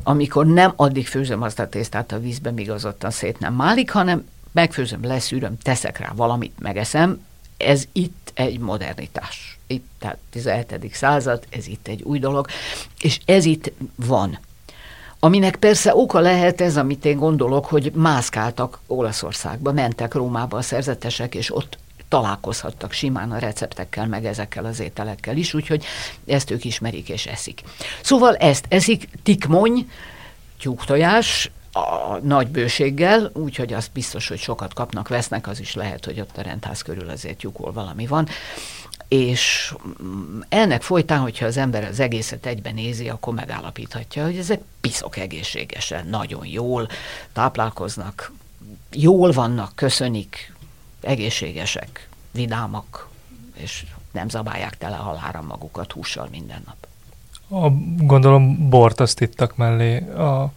amikor nem addig főzöm azt a tésztát a vízbe, míg az ottan szét nem málik, hanem megfőzöm, leszűröm, teszek rá valamit, megeszem. Ez itt egy modernitás. Itt, tehát 17. század, ez itt egy új dolog, és ez itt van. Aminek persze oka lehet ez, amit én gondolok, hogy mászkáltak Olaszországba, mentek Rómába a szerzetesek, és ott találkozhattak simán a receptekkel, meg ezekkel az ételekkel is, úgyhogy ezt ők ismerik és eszik. Szóval ezt eszik tikmony, tyúktojás, a nagy bőséggel, úgyhogy az biztos, hogy sokat kapnak, vesznek, az is lehet, hogy ott a rendház körül azért lyukol valami van, és ennek folytán, hogyha az ember az egészet egyben nézi, akkor megállapíthatja, hogy ezek piszok egészségesen, nagyon jól táplálkoznak, jól vannak, köszönik, egészségesek, vidámak, és nem zabálják tele halálra magukat hússal minden nap. Gondolom bort azt ittak mellé a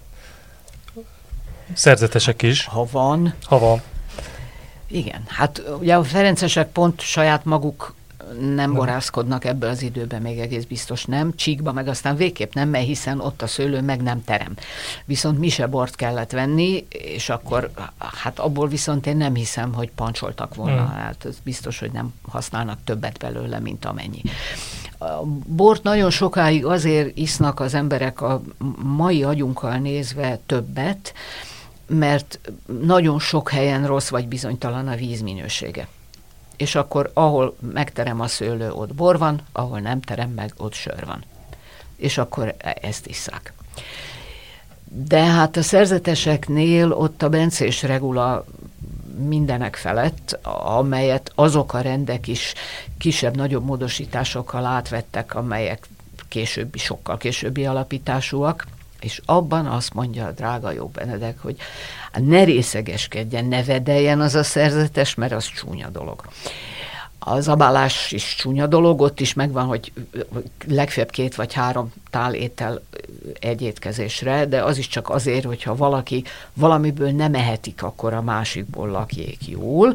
szerzetesek is. Ha van. Igen, hát ugye a ferencesek pont saját maguk nem borászkodnak ebből az időben, még egész biztos nem. Csíkba meg aztán végképp nem, mert hiszen ott a szőlő meg nem terem. Viszont mi se bort kellett venni, és akkor hát abból viszont én nem hiszem, hogy pancsoltak volna. Hát ez biztos, hogy nem használnak többet belőle, mint amennyi. A bort nagyon sokáig azért isznak az emberek a mai agyunkkal nézve többet, mert nagyon sok helyen rossz vagy bizonytalan a vízminősége. És akkor ahol megterem a szőlő, ott bor van, ahol nem terem meg, ott sör van. És akkor ezt isszák. De hát a szerzeteseknél ott a bencés regula mindenek felett, amelyet azok a rendek is kisebb-nagyobb módosításokkal átvettek, amelyek sokkal későbbi alapításúak, és abban azt mondja a drága jó Benedek, hogy ne részegeskedjen, ne vedeljen az a szerzetes, mert az csúnya dolog. A zabálás is csúnya dolog, ott is megvan, hogy legfeljebb 2 vagy 3 tálétel egy étkezésre, de az is csak azért, hogyha valaki valamiből nem ehetik, akkor a másikból lakjék jól,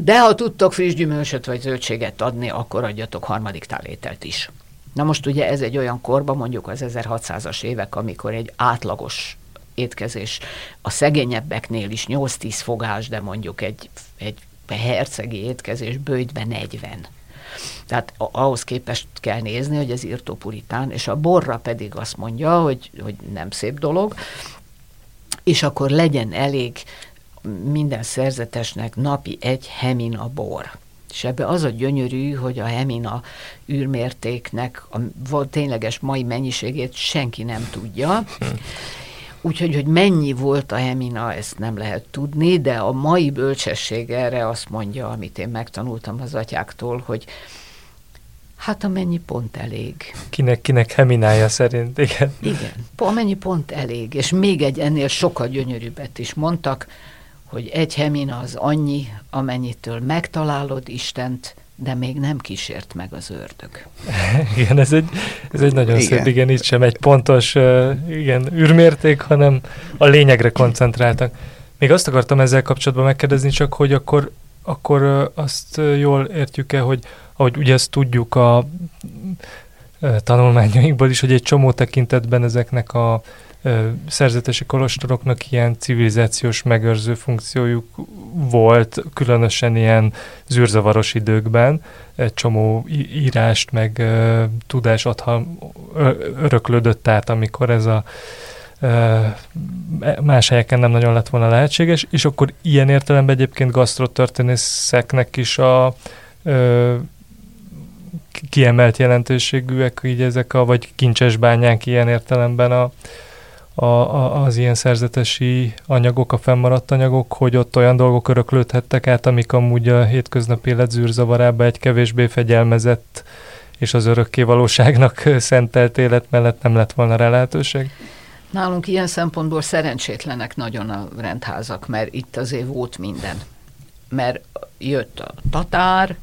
de ha tudtok friss gyümölcsöt vagy zöldséget adni, akkor adjatok 3. tálételt is. Na most ugye ez egy olyan korban, mondjuk az 1600-as évek, amikor egy átlagos étkezés a szegényebbeknél is 8-10 fogás, de mondjuk egy hercegi étkezés bőjtbe 40. Tehát ahhoz képest kell nézni, hogy ez írtó puritán, és a borra pedig azt mondja, hogy nem szép dolog, és akkor legyen elég minden szerzetesnek napi 1 hemina bor. És ebbe az a gyönyörű, hogy a hemina űrmértéknek a tényleges mai mennyiségét senki nem tudja. Úgyhogy, hogy mennyi volt a hemina, ezt nem lehet tudni, de a mai bölcsesség erre azt mondja, amit én megtanultam az atyáktól, hogy hát amennyi pont elég. Kinek heminája szerint, igen. Igen, amennyi pont elég. És még egy ennél sokkal gyönyörűbbet is mondtak, hogy 1 hemina az annyi, amennyitől megtalálod Istent, de még nem kísért meg az ördög. Igen, ez egy nagyon szép, igen, itt sem egy pontos űrmérték, hanem a lényegre koncentráltak. Még azt akartam ezzel kapcsolatban megkérdezni csak, hogy akkor azt jól értjük-e, hogy ahogy ugye ezt tudjuk a tanulmányainkból is, hogy egy csomó tekintetben ezeknek a szerzetesi kolostoroknak ilyen civilizációs megőrző funkciójuk volt, különösen ilyen zűrzavaros időkben, egy csomó írást meg tudás öröklődött át, amikor ez a más helyeken nem nagyon lett volna lehetséges, és akkor ilyen értelemben egyébként gasztrotörténészeknek is a kiemelt jelentőségűek, így ezek a, vagy kincsesbányák ilyen értelemben az ilyen szerzetesi anyagok, a fennmaradt anyagok, hogy ott olyan dolgok öröklődhettek át, amik amúgy a hétköznapi élet zűrzavarába egy kevésbé fegyelmezett és az örökké valóságnak szentelt élet mellett nem lett volna rá lehetőség? Nálunk ilyen szempontból szerencsétlenek nagyon a rendházak, mert itt azért volt minden. Mert jött a tatár,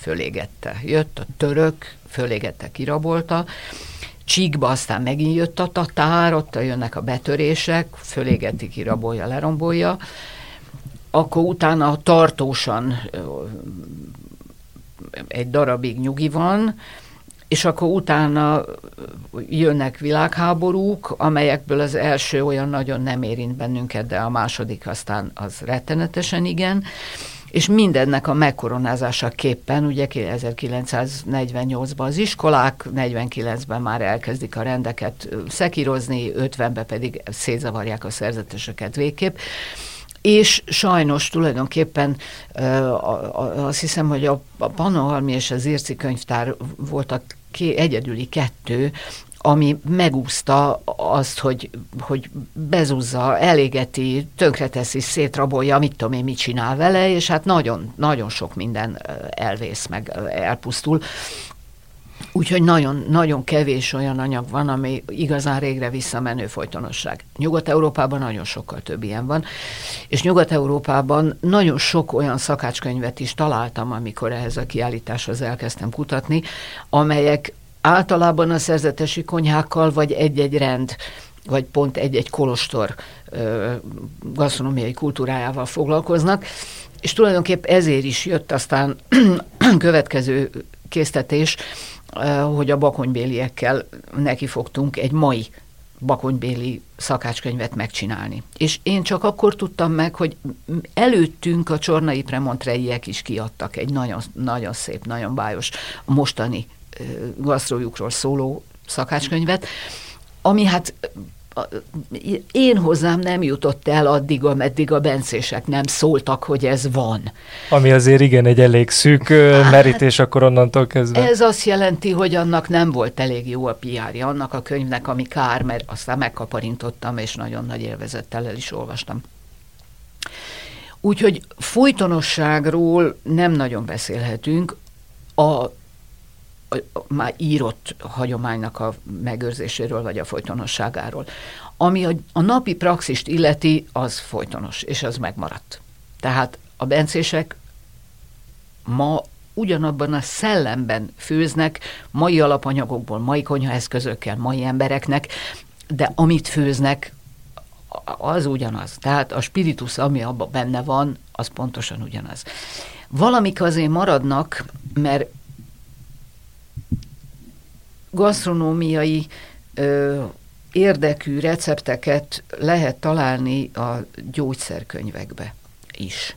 fölégette. Jött a török, fölégette, kirabolta. Csíkba aztán megint jött a tatár, ott jönnek a betörések, fölégeti, kirabolja, lerombolja. Akkor utána tartósan egy darabig nyugi van, és akkor utána jönnek világháborúk, amelyekből az első olyan nagyon nem érint bennünket, de a második aztán az rettenetesen igen, és mindennek a megkoronázásaképpen, ugye 1948-ban az iskolák, 49-ben már elkezdik a rendeket szekírozni, 50-ben pedig szétzavarják a szerzeteseket végképp, és sajnos tulajdonképpen azt hiszem, hogy a Pannonhalmi és az Irci könyvtár voltak egyedüli kettő, ami megúszta azt, hogy bezúzza, elégeti, tönkreteszi, szétrabolja, mit tudom én, mit csinál vele, és hát nagyon, nagyon sok minden elvész, meg elpusztul. Úgyhogy nagyon, nagyon kevés olyan anyag van, ami igazán régre visszamenő folytonosság. Nyugat-Európában nagyon sokkal több ilyen van, és Nyugat-Európában nagyon sok olyan szakácskönyvet is találtam, amikor ehhez a kiállításhoz elkezdtem kutatni, amelyek általában a szerzetesi konyhákkal, vagy egy-egy rend, vagy pont egy-egy kolostor gasztronómiai kultúrájával foglalkoznak, és tulajdonképp ezért is jött aztán következő késztetés, hogy a bakonybéliekkel nekifogtunk egy mai bakonybéli szakácskönyvet megcsinálni. És én csak akkor tudtam meg, hogy előttünk a Csornai Premontrejek is kiadtak egy nagyon, nagyon szép, nagyon bájos mostani gasztrójukról szóló szakácskönyvet, ami hát én hozzám nem jutott el addig, ameddig a bencések nem szóltak, hogy ez van. Ami azért igen egy elég szűk merítés akkor onnantól kezdve. Ez azt jelenti, hogy annak nem volt elég jó a PR-ja, annak a könyvnek, ami kár, mert aztán megkaparintottam, és nagyon nagy élvezettel el is olvastam. Úgyhogy folytonosságról nem nagyon beszélhetünk. A már írott hagyománynak a megőrzéséről, vagy a folytonosságáról. Ami a napi praxist illeti, az folytonos, és az megmaradt. Tehát a bencések ma ugyanabban a szellemben főznek, mai alapanyagokból, mai konyhaeszközökkel, mai embereknek, de amit főznek, az ugyanaz. Tehát a spiritus, ami abban benne van, az pontosan ugyanaz. Valamik azért maradnak, mert gasztronómiai érdekű recepteket lehet találni a gyógyszerkönyvekbe is,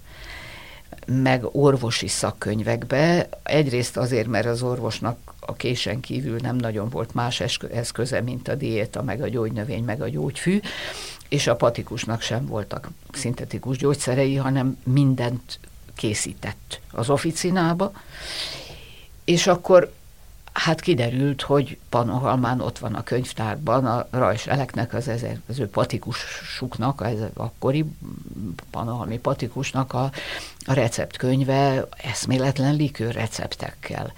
meg orvosi szakkönyvekbe. Egyrészt azért, mert az orvosnak a késen kívül nem nagyon volt más eszköze, mint a diéta, meg a gyógynövény, meg a gyógyfű, és a patikusnak sem voltak szintetikus gyógyszerei, hanem mindent készített az oficinába, és akkor hát kiderült, hogy Pannonhalmán ott van a könyvtárban a Rajseleknek, az ő patikusuknak, az akkori pannonhalmi patikusnak a receptkönyve eszméletlen likőr receptekkel.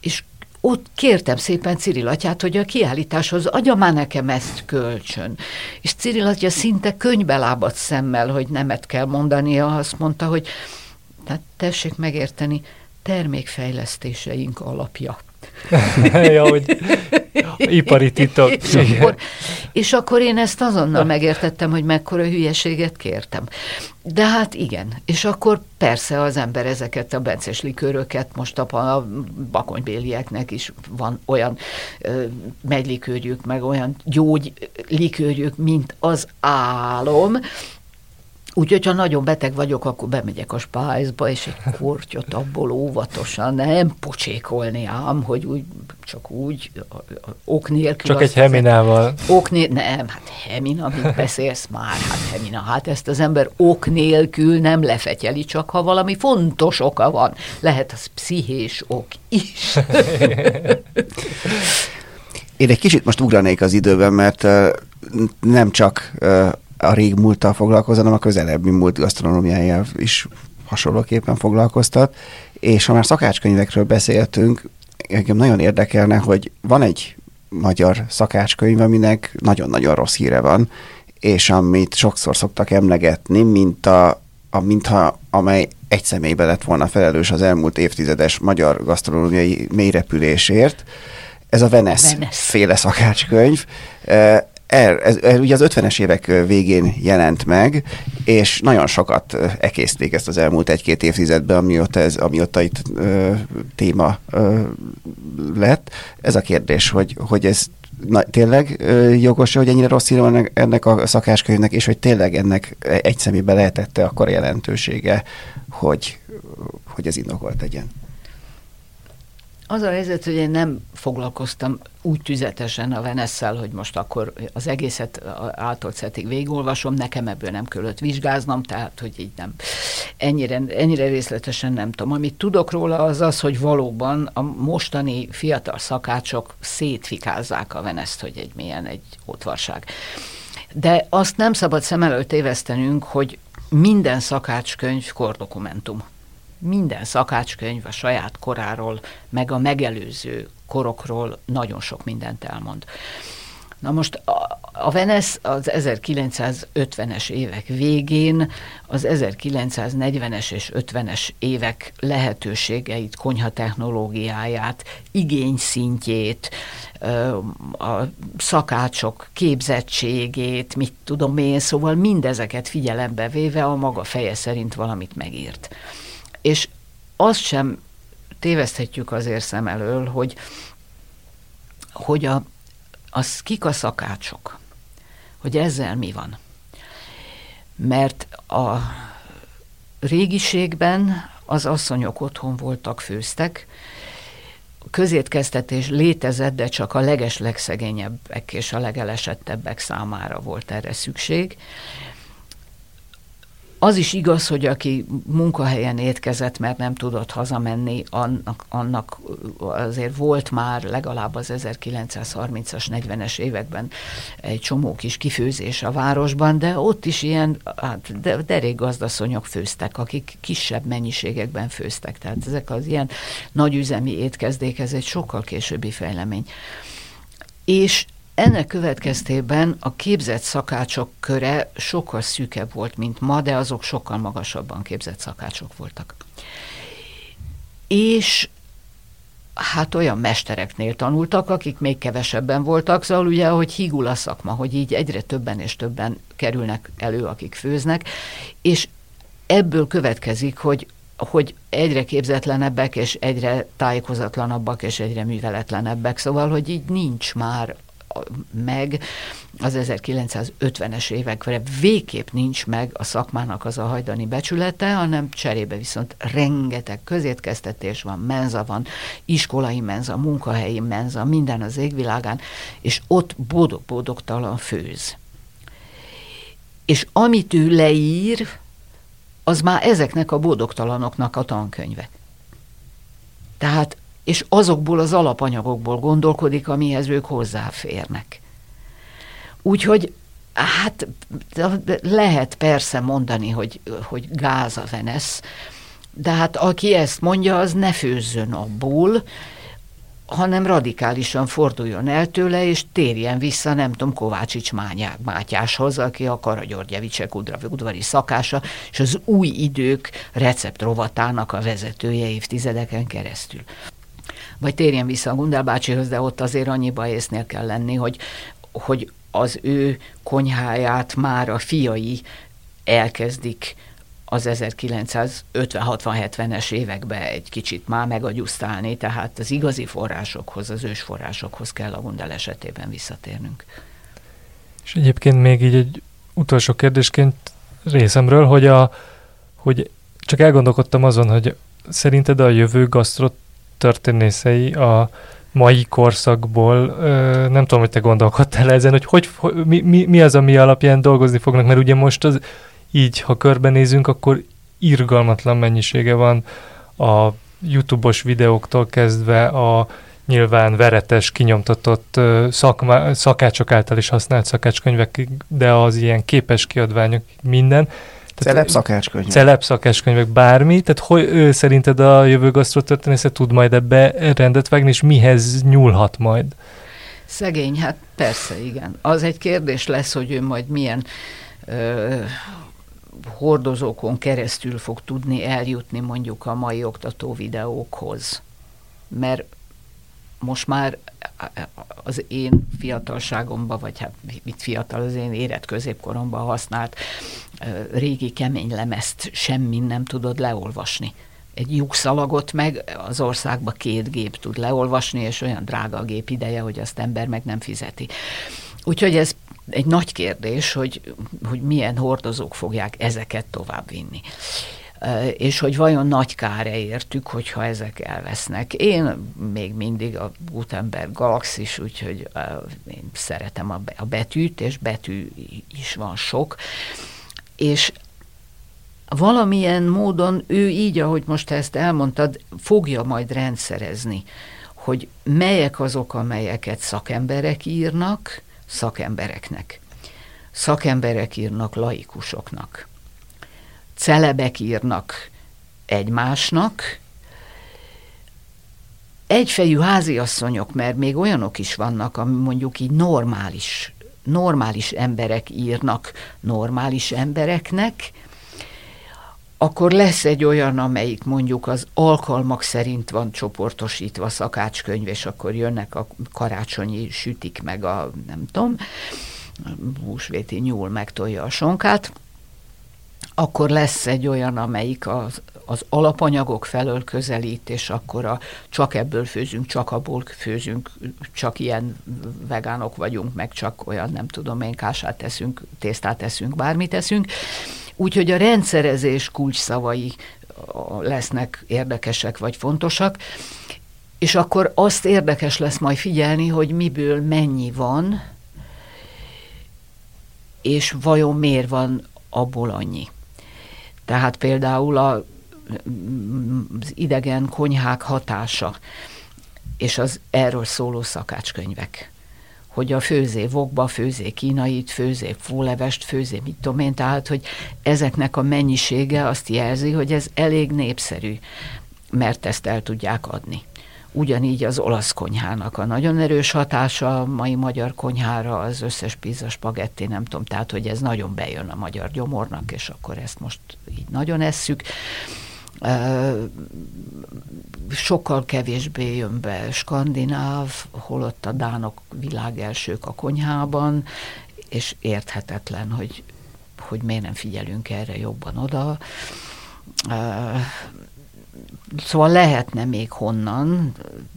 És ott kértem szépen Cirill atyát, hogy a kiállításhoz adja már nekem ezt kölcsön. És Cirill atya szinte könybelábadt szemmel, hogy nemet kell mondania, azt mondta, hogy hát tessék megérteni, termékfejlesztéseink alapja. Ja, hogy ipari titok. És akkor én ezt azonnal megértettem, hogy mekkora hülyeséget kértem. De hát igen, és akkor persze az ember ezeket a bencés likőröket, most a bakonybélieknek is van olyan megylikőrjük, meg olyan gyógylikőrjük, mint az álom. Úgyhogy, ha nagyon beteg vagyok, akkor bemegyek a spájzba, és egy kortyot abból óvatosan, nem pocsékolni ám, hogy úgy, csak úgy, ok nélkül. Csak egy heminával. Nem, hát hemina, mit beszélsz már? Hát hemina, hát ezt az ember ok nélkül nem lefetyeli, csak ha valami fontos oka van. Lehet az pszichés ok is. Én egy kicsit most ugranék az időben, mert nem csak a régmúlttal foglalkozom, a közelebbi múlt gasztronómiájával is hasonlóképpen foglalkoztat, és ha már szakácskönyvekről beszéltünk, engem nagyon érdekelne, hogy van egy magyar szakácskönyv, aminek nagyon-nagyon rossz híre van, és amit sokszor szoktak emlegetni, mintha amely egy személybe lett volna felelős az elmúlt évtizedes magyar gasztronómiai mélyrepülésért. Ez a Venesz féle szakácskönyv. Ez ugye az 50-es évek végén jelent meg, és nagyon sokat ekészték ezt az elmúlt egy-két évtizedben, amióta itt téma lett. Ez a kérdés, hogy ez tényleg jogos, hogy ennyire rossz írva ennek a szakácskönyvnek, és hogy tényleg ennek egy személybe lehetette akkor jelentősége, hogy ez indokolt legyen. Az a helyzet, hogy én nem foglalkoztam úgy tüzetesen a Venesszel, hogy most akkor az egészet A-tól Z-ig végigolvasom, nekem ebből nem kellett vizsgáznom, tehát hogy így nem. Ennyire részletesen nem tudom. Amit tudok róla az, hogy valóban a mostani fiatal szakácsok szétfikázzák a Veneszt, hogy egy milyen egy ótvarság. De azt nem szabad szem előtt évesztenünk, hogy minden szakácskönyv kordokumentum. Minden szakácskönyv a saját koráról, meg a megelőző korokról nagyon sok mindent elmond. Na most a Venesz az 1950-es évek végén az 1940-es és 50-es évek lehetőségeit, konyhatechnológiáját, igényszintjét, a szakácsok képzettségét, mit tudom én, szóval mindezeket figyelembe véve a maga feje szerint valamit megírt. És azt sem téveszthetjük azért szem elől, hogy az kik a szakácsok, hogy ezzel mi van. Mert a régiségben az asszonyok otthon voltak, főztek, közétkeztetés létezett, de csak a legeslegszegényebbek és a legelesettebbek számára volt erre szükség. Az is igaz, hogy aki munkahelyen étkezett, mert nem tudott hazamenni, annak azért volt már legalább az 1930-as, 40-es években egy csomó kis kifőzés a városban, de ott is ilyen derék gazdasszonyok főztek, akik kisebb mennyiségekben főztek. Tehát ezek az ilyen nagyüzemi étkezdék, ez egy sokkal későbbi fejlemény. És ennek következtében a képzett szakácsok köre sokkal szűkebb volt, mint ma, de azok sokkal magasabban képzett szakácsok voltak. És hát olyan mestereknél tanultak, akik még kevesebben voltak, szóval ugye, hogy hígul a szakma, hogy így egyre többen és többen kerülnek elő, akik főznek, és ebből következik, hogy egyre képzetlenebbek, és egyre tájékozatlanabbak, és egyre műveletlenebbek, szóval, hogy így nincs már meg az 1950-es évekre végképp nincs meg a szakmának az a hajdani becsülete, hanem cserébe viszont rengeteg közétkeztetés van, menza van, iskolai menza, munkahelyi menza, minden az égvilágán, és ott boldog-boldogtalan főz. És amit ő leír, az már ezeknek a boldogtalanoknak a tankönyve. Tehát és azokból az alapanyagokból gondolkodik, amihez ők hozzáférnek. Úgyhogy hát lehet persze mondani, hogy gáz a Venesz, de hát aki ezt mondja, az ne főzzön abból, hanem radikálisan forduljon el tőle, és térjen vissza, nem tudom, Kovácsics Mátyáshoz, aki a Karagyörgyevicsek udvari szakása, és az új idők receptrovatának a vezetője évtizedeken keresztül. Vagy térjen vissza a Gundel bácsihoz, de ott azért annyiba észnél kell lenni, hogy az ő konyháját már a fiai elkezdik az 1950-60-70-es években egy kicsit már megagyusztálni, tehát az igazi forrásokhoz, az ős forrásokhoz kell a Gundel esetében visszatérnünk. És egyébként még így egy utolsó kérdésként részemről, hogy csak elgondolkodtam azon, hogy szerinted a jövő gasztrotörténészei a mai korszakból, nem tudom, hogy te gondolkodtál ezen, hogy mi az, ami alapján dolgozni fognak, mert ugye most az így, ha körbenézünk, akkor irgalmatlan mennyisége van a YouTube-os videóktól kezdve a nyilván veretes, kinyomtatott szakácsok által is használt szakácskönyvek, de az ilyen képes kiadványok, minden. Celeb szakácskönyvek, bármi. Tehát hogy szerinted a jövő gasztrotörténésze tud majd ebbe rendet vágni, és mihez nyúlhat majd? Szegény, hát persze, igen. Az egy kérdés lesz, hogy ő majd milyen hordozókon keresztül fog tudni eljutni mondjuk a mai oktató videókhoz. Mert most már az én fiatalságomban, vagy hát mit fiatal, az én érett középkoromban használt régi kemény lemezt semmin nem tudod leolvasni. Egy lyukszalagot meg az országba 2 gép tud leolvasni, és olyan drága a gép ideje, hogy azt ember meg nem fizeti. Úgyhogy ez egy nagy kérdés, hogy milyen hordozók fogják ezeket továbbvinni. És hogy vajon nagy kár-e értük, hogyha ezek elvesznek. Én még mindig a Gutenberg galaxis, úgyhogy én szeretem a betűt, és betű is van sok. És valamilyen módon ő így, ahogy most ezt elmondtad, fogja majd rendszerezni, hogy melyek azok, amelyeket szakemberek írnak szakembereknek. Szakemberek írnak laikusoknak. Celebek írnak egymásnak, egyfejű háziasszonyok, mert még olyanok is vannak, ami mondjuk így normális emberek írnak normális embereknek, akkor lesz egy olyan, amelyik mondjuk az alkalmak szerint van csoportosítva szakácskönyv, és akkor jönnek a karácsonyi sütik, meg a nem tudom, húsvéti nyúl megtolja a sonkát, akkor lesz egy olyan, amelyik az alapanyagok felől közelít, és akkor csak ebből főzünk, csak abból főzünk, csak ilyen vegánok vagyunk, meg csak olyan, nem tudom én, kását teszünk, tésztát teszünk, bármit teszünk. Úgyhogy a rendszerezés kulcsszavai lesznek érdekesek vagy fontosak, és akkor azt érdekes lesz majd figyelni, hogy miből mennyi van, és vajon miért van abból annyi. Tehát például az idegen konyhák hatása, és az erről szóló szakácskönyvek, hogy a főzé vokba, főzé kínait, főzé fólevest, főzé mit tudom én, tehát, hogy ezeknek a mennyisége azt jelzi, hogy ez elég népszerű, mert ezt el tudják adni. Ugyanígy az olasz konyhának a nagyon erős hatása a mai magyar konyhára, az összes pizza, spagetti, nem tudom, tehát, hogy ez nagyon bejön a magyar gyomornak, és akkor ezt most így nagyon esszük. Sokkal kevésbé jön be skandináv, holott a dánok világelsők a konyhában, és érthetetlen, hogy miért nem figyelünk erre jobban oda. Szóval lehetne még honnan,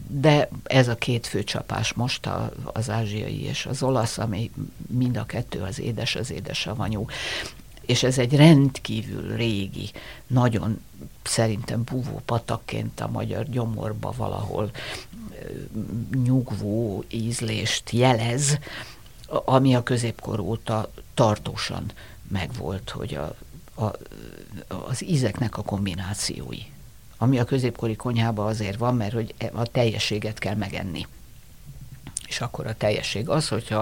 de ez a 2 főcsapás most az ázsiai és az olasz, ami mind a 2 az édes savanyú. És ez egy rendkívül régi, nagyon szerintem búvó patakként a magyar gyomorba valahol nyugvó ízlést jelez, ami a középkor óta tartósan megvolt, hogy az ízeknek a kombinációi. Ami a középkori konyhában azért van, mert hogy a teljességet kell megenni. És akkor a teljesség az, hogyha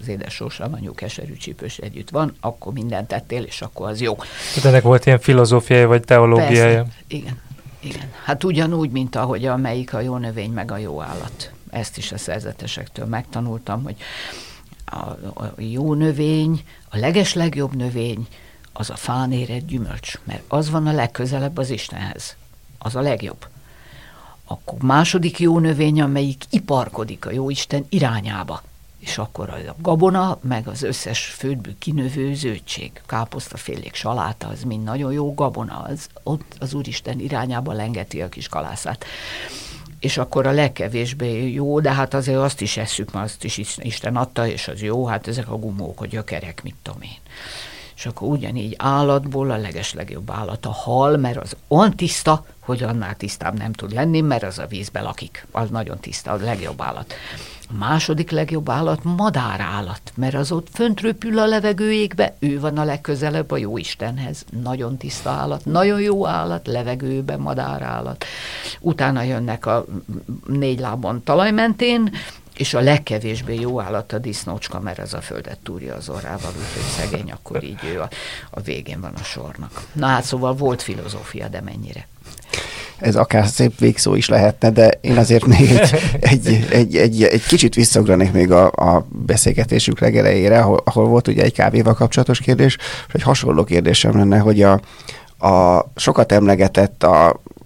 az édesós, savanyú, keserű, csípős együtt van, akkor mindent tettél, és akkor az jó. Tehát ennek volt ilyen filozófiai vagy teológiája? Persze, igen. Hát ugyanúgy, mint ahogy amelyik a jó növény, meg a jó állat. Ezt is a szerzetesektől megtanultam, hogy a jó növény, a legeslegjobb növény, az a fán érett gyümölcs, mert az van a legközelebb az Istenhez. Az a legjobb. Akkor második jó növény, amelyik iparkodik a jóisten irányába. És akkor az a gabona, meg az összes földből kinövő zöldség, káposztafélék, saláta, az mind nagyon jó gabona, az ott az Úristen irányába lengeti a kis kalászát. És akkor a legkevésbé jó, de hát azért azt is esszük, mert azt is Isten adta, és az jó, hát ezek a gumók, a gyökerek, mit tudom én. És akkor ugyanígy állatból a legeslegjobb állat a hal, mert az olyan tiszta, hogy annál tisztább nem tud lenni, mert az a vízbe lakik. Az nagyon tiszta, az legjobb állat. A második legjobb állat madárállat, mert az ott fönt röpül a levegőjékbe, ő van a legközelebb a jó Istenhez. Nagyon tiszta állat, nagyon jó állat, levegőbe madárállat. Utána jönnek a 4 lábon talajmentén, és a legkevésbé jó állat a disznócska, mert az a földet túrja az orrával, úgyhogy szegény, akkor így ő a végén van a sornak. Na hát szóval volt filozófia, de mennyire. ez akár szép végszó is lehetne, de én azért még egy kicsit visszaugranék még a beszélgetésünk legelejére, ahol volt ugye egy kávéval kapcsolatos kérdés, és egy hasonló kérdésem lenne, hogy a sokat emlegetett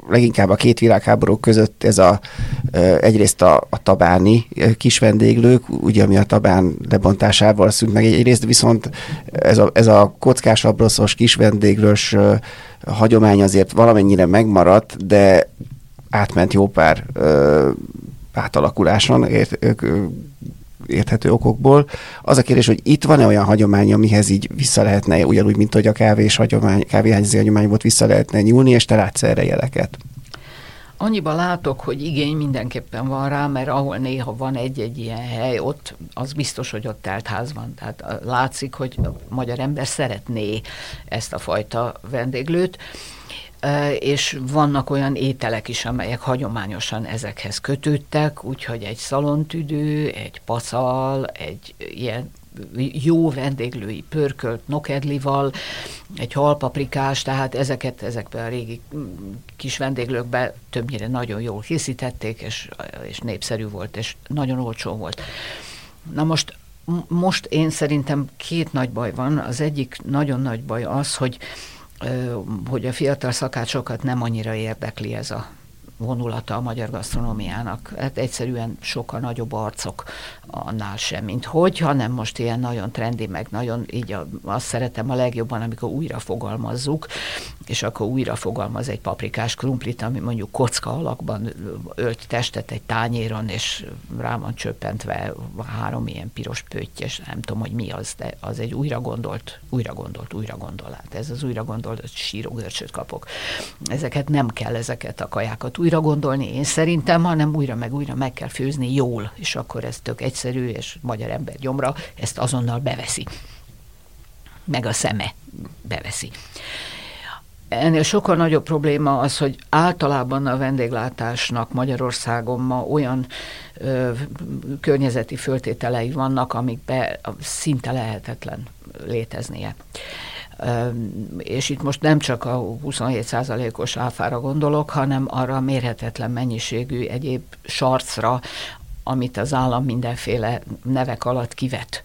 leginkább a két világháború között ez egyrészt a tabáni kisvendéglők, ugye ami a Tabán lebontásával szűnt meg, egyrészt viszont ez a kockás abroszos kisvendéglős hagyomány azért valamennyire megmaradt, de átment jó pár átalakuláson érthető okokból. Az a kérdés, hogy itt van-e olyan hagyomány, amihez így vissza lehetne, ugyanúgy, mint hogy a kávéhányzó hagyomány volt, vissza lehetne nyúlni, és te látsz erre jeleket? Annyiban látok, hogy igény mindenképpen van rá, mert ahol néha van egy-egy ilyen hely, ott az biztos, hogy ott telt ház van. Tehát látszik, hogy a magyar ember szeretné ezt a fajta vendéglőt, és vannak olyan ételek is, amelyek hagyományosan ezekhez kötődtek, úgyhogy egy szalontüdő, egy pacal, egy ilyen jó vendéglői pörkölt nokedlival, egy halpaprikás, tehát ezekben a régi kis vendéglőkben többnyire nagyon jól készítették, és népszerű volt, és nagyon olcsó volt. Na most én szerintem két nagy baj van. Az egyik nagyon nagy baj az, hogy a fiatal szakácsokat nem annyira érdekli ez a vonulata a magyar gasztronómiának. Hát egyszerűen sokkal nagyobb arcok annál sem, mint hogy, hanem most ilyen nagyon trendi, meg nagyon így azt szeretem a legjobban, amikor újra fogalmazzuk, és akkor újra fogalmaz egy paprikás krumplit, ami mondjuk kocka alakban ölt testet egy tányéron, és rá van csöppentve 3 ilyen piros pöttyes, nem tudom, hogy mi az, de az egy újragondolát. Ez az újragondolt, sírogörcsöt kapok. Nem kell ezeket a kajákat újra gondolni, én szerintem, hanem újra meg kell főzni jól, és akkor ez tök egyszerű, és magyar ember gyomra ezt azonnal beveszi. Meg a szeme beveszi. Ennél sokkal nagyobb probléma az, hogy általában a vendéglátásnak Magyarországon ma olyan környezeti föltételei vannak, amikbe szinte lehetetlen léteznie. És itt most nem csak a 27%-os áfára gondolok, hanem arra mérhetetlen mennyiségű egyéb sarcra, amit az állam mindenféle nevek alatt kivet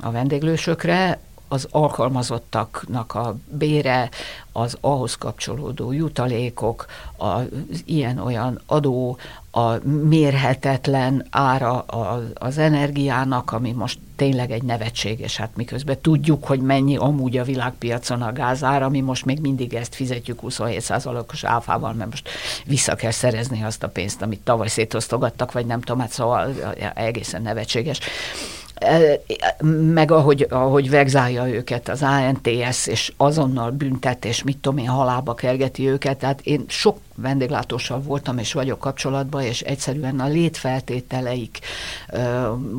a vendéglősökre, az alkalmazottaknak a bére, az ahhoz kapcsolódó jutalékok, az ilyen-olyan adó, a mérhetetlen ára az energiának, ami most tényleg egy nevetséges, hát miközben tudjuk, hogy mennyi amúgy a világpiacon a gázára, mi most még mindig ezt fizetjük 27%-os áfával, mert most vissza kell szerezni azt a pénzt, amit tavaly szétosztogattak, vagy nem tudom, hát szóval egészen nevetséges. Meg ahogy vegzálja őket az ANTS, és azonnal büntet, és mit tudom én, halálba kergeti őket. Tehát én sok vendéglátóssal voltam, és vagyok kapcsolatban, és egyszerűen a létfeltételeik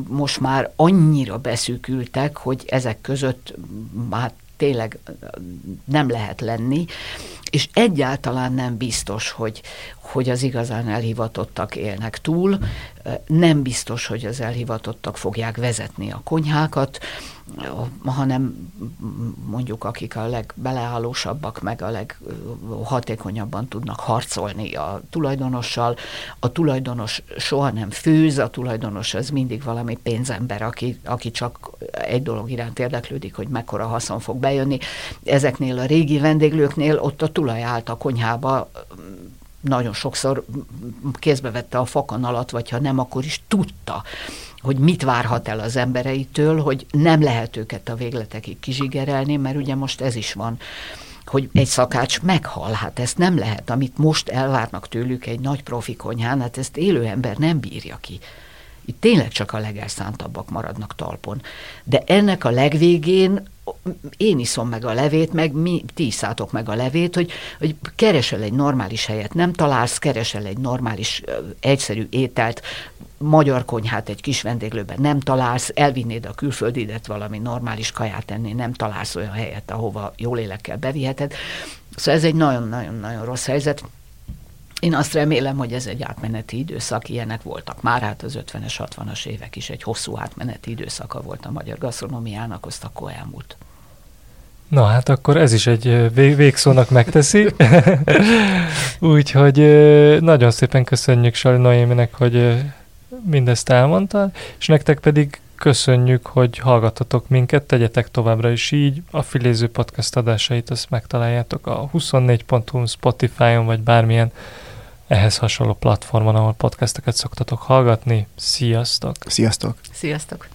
most már annyira beszűkültek, hogy ezek között már tényleg nem lehet lenni, és egyáltalán nem biztos, hogy az igazán elhivatottak élnek túl, nem biztos, hogy az elhivatottak fogják vezetni a konyhákat, hanem mondjuk akik a legbeleállósabbak, meg a leghatékonyabban tudnak harcolni a tulajdonossal. A tulajdonos soha nem főz, a tulajdonos az mindig valami pénzember, aki csak egy dolog iránt érdeklődik, hogy mekkora haszon fog bejönni. Ezeknél a régi vendéglőknél ott a tulaj állt a konyhába, nagyon sokszor kézbe vette a fakanalat, vagy ha nem, akkor is tudta, hogy mit várhat el az embereitől, hogy nem lehet őket a végletekig kizsigerelni, mert ugye most ez is van, hogy egy szakács meghal, hát ezt nem lehet, amit most elvárnak tőlük egy nagy profi konyhán, hát ezt élő ember nem bírja ki. Itt tényleg csak a legelszántabbak maradnak talpon. De ennek a legvégén én iszom meg a levét, meg ti iszátok meg a levét, hogy keresel egy normális helyet, nem találsz, keresel egy normális, egyszerű ételt, magyar konyhát egy kis vendéglőben nem találsz, elvinnéd a külföldidet valami normális kaját enni, nem találsz olyan helyet, ahova jól élekkel beviheted. Szóval ez egy nagyon-nagyon-nagyon rossz helyzet. Én azt remélem, hogy ez egy átmeneti időszak, ilyenek voltak már, hát az 50-es, 60-as évek is egy hosszú átmeneti időszaka volt a magyar gasztronómiának, azt akkor elmúlt. Na hát akkor ez is egy végszónak megteszi. Úgyhogy nagyon szépen köszönjük Sali Noéminek, hogy mindezt elmondtál, és nektek pedig köszönjük, hogy hallgattatok minket, tegyetek továbbra is így. A Filéző podcast adásait azt megtaláljátok a 24.hu, Spotify-on, vagy bármilyen ehhez hasonló platformon, ahol podcasteket szoktatok hallgatni. Sziasztok! Sziasztok! Sziasztok!